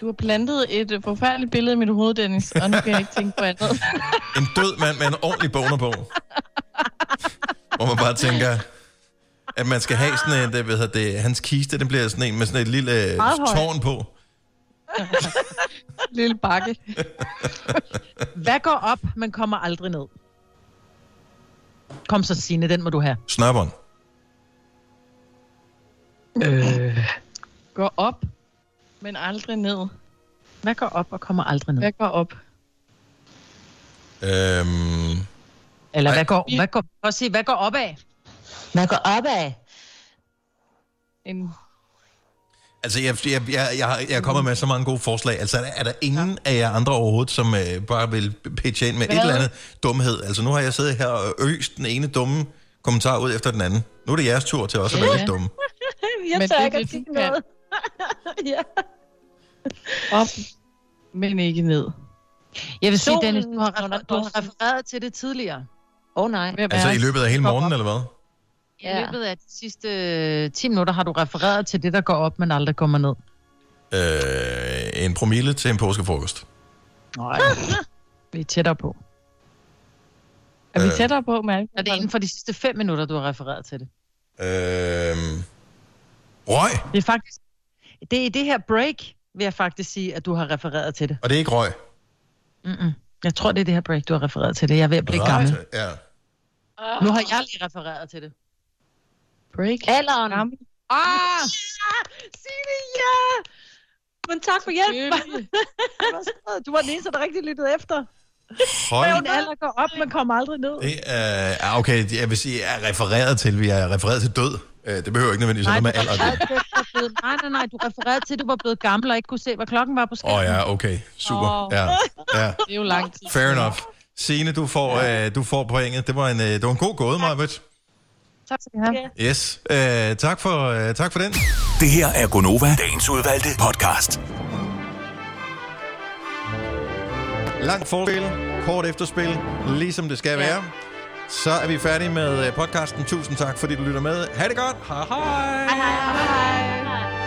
Du har plantet et forfærdeligt billede i mit hoved, Dennis, og nu kan jeg ikke tænke på andet. En død mand med en ordentlig bonerbog. Hvor man bare tænker, at man skal have sådan en... Det, hvad hedder det, hans kiste, den bliver sådan en med sådan et lille tårn på. Lille bakke. Hvad går op, men kommer aldrig ned? Kom så, Signe, den må du have. Snapperen. Øh. Går op, men aldrig ned. Hvad går op og kommer aldrig ned? Hvad går op? Øhm... Eller hvad går, hvad går, prøv at sige, hvad går op af? Hvad går op af? En... Altså, jeg, jeg, jeg, jeg, jeg kommer med så mange gode forslag. Altså, er der ingen af jer andre overhovedet, som øh, bare vil pitche ind med hvad? Et eller andet dumhed? Altså, nu har jeg siddet her og øst den ene dumme kommentar ud efter den anden. Nu er det jeres tur til også at være lidt dumme. Jeg tør ikke at sige noget. Ja. Op, men ikke ned. Jeg vil sige, Dennis, du har, refer- du har refereret til det tidligere. Åh oh, nej. Altså, i løbet af hele morgenen, eller hvad? Ja. I løbet af de sidste ti minutter har du refereret til det, der går op, men aldrig kommer ned. Øh, en promille til en påskefrokost. Nej, vi er tættere på. Er øh, vi tættere på, Mærke? Er det inden for de sidste fem minutter, du har refereret til det? Øh, røg? Det er faktisk... Det er i det her break, vil jeg faktisk sige, at du har refereret til det. Og det er ikke røg? Mm-mm. Jeg tror, det er det her break, du har refereret til det. Jeg er ved at blive right, gammel. Ja. Nu har jeg lige refereret til det. Break. Alderen. Ah! Ja! Signe, ja! Men tak for hjælp. Du var den eneste, der rigtig lyttede efter. Højden alder går op, men kommer aldrig ned. Det er, okay, jeg vil sige, jeg er refereret til, vi er refereret til død. Det behøver ikke nødvendigvis noget med alder. Nej, nej, nej, du refererede til, du var blevet gammel og ikke kunne se, hvad klokken var på skærmen. Åh oh, ja, okay, super. Oh. Ja. Ja. Det er jo lang tid. Fair enough. Signe, du får, ja. øh, du får pointet. Det var en, øh, det var en god gåde, Marvitt. Tak skal du have. Yes. Uh, tak, for, uh, tak for den. Det her er Gonova, dagens udvalgte podcast. Langt forspil, kort efterspil, ligesom det skal ja. være. Så er vi færdige med podcasten. Tusind tak, fordi du lytter med. Ha' det godt. Hej hej. Hej hej. Hej hej.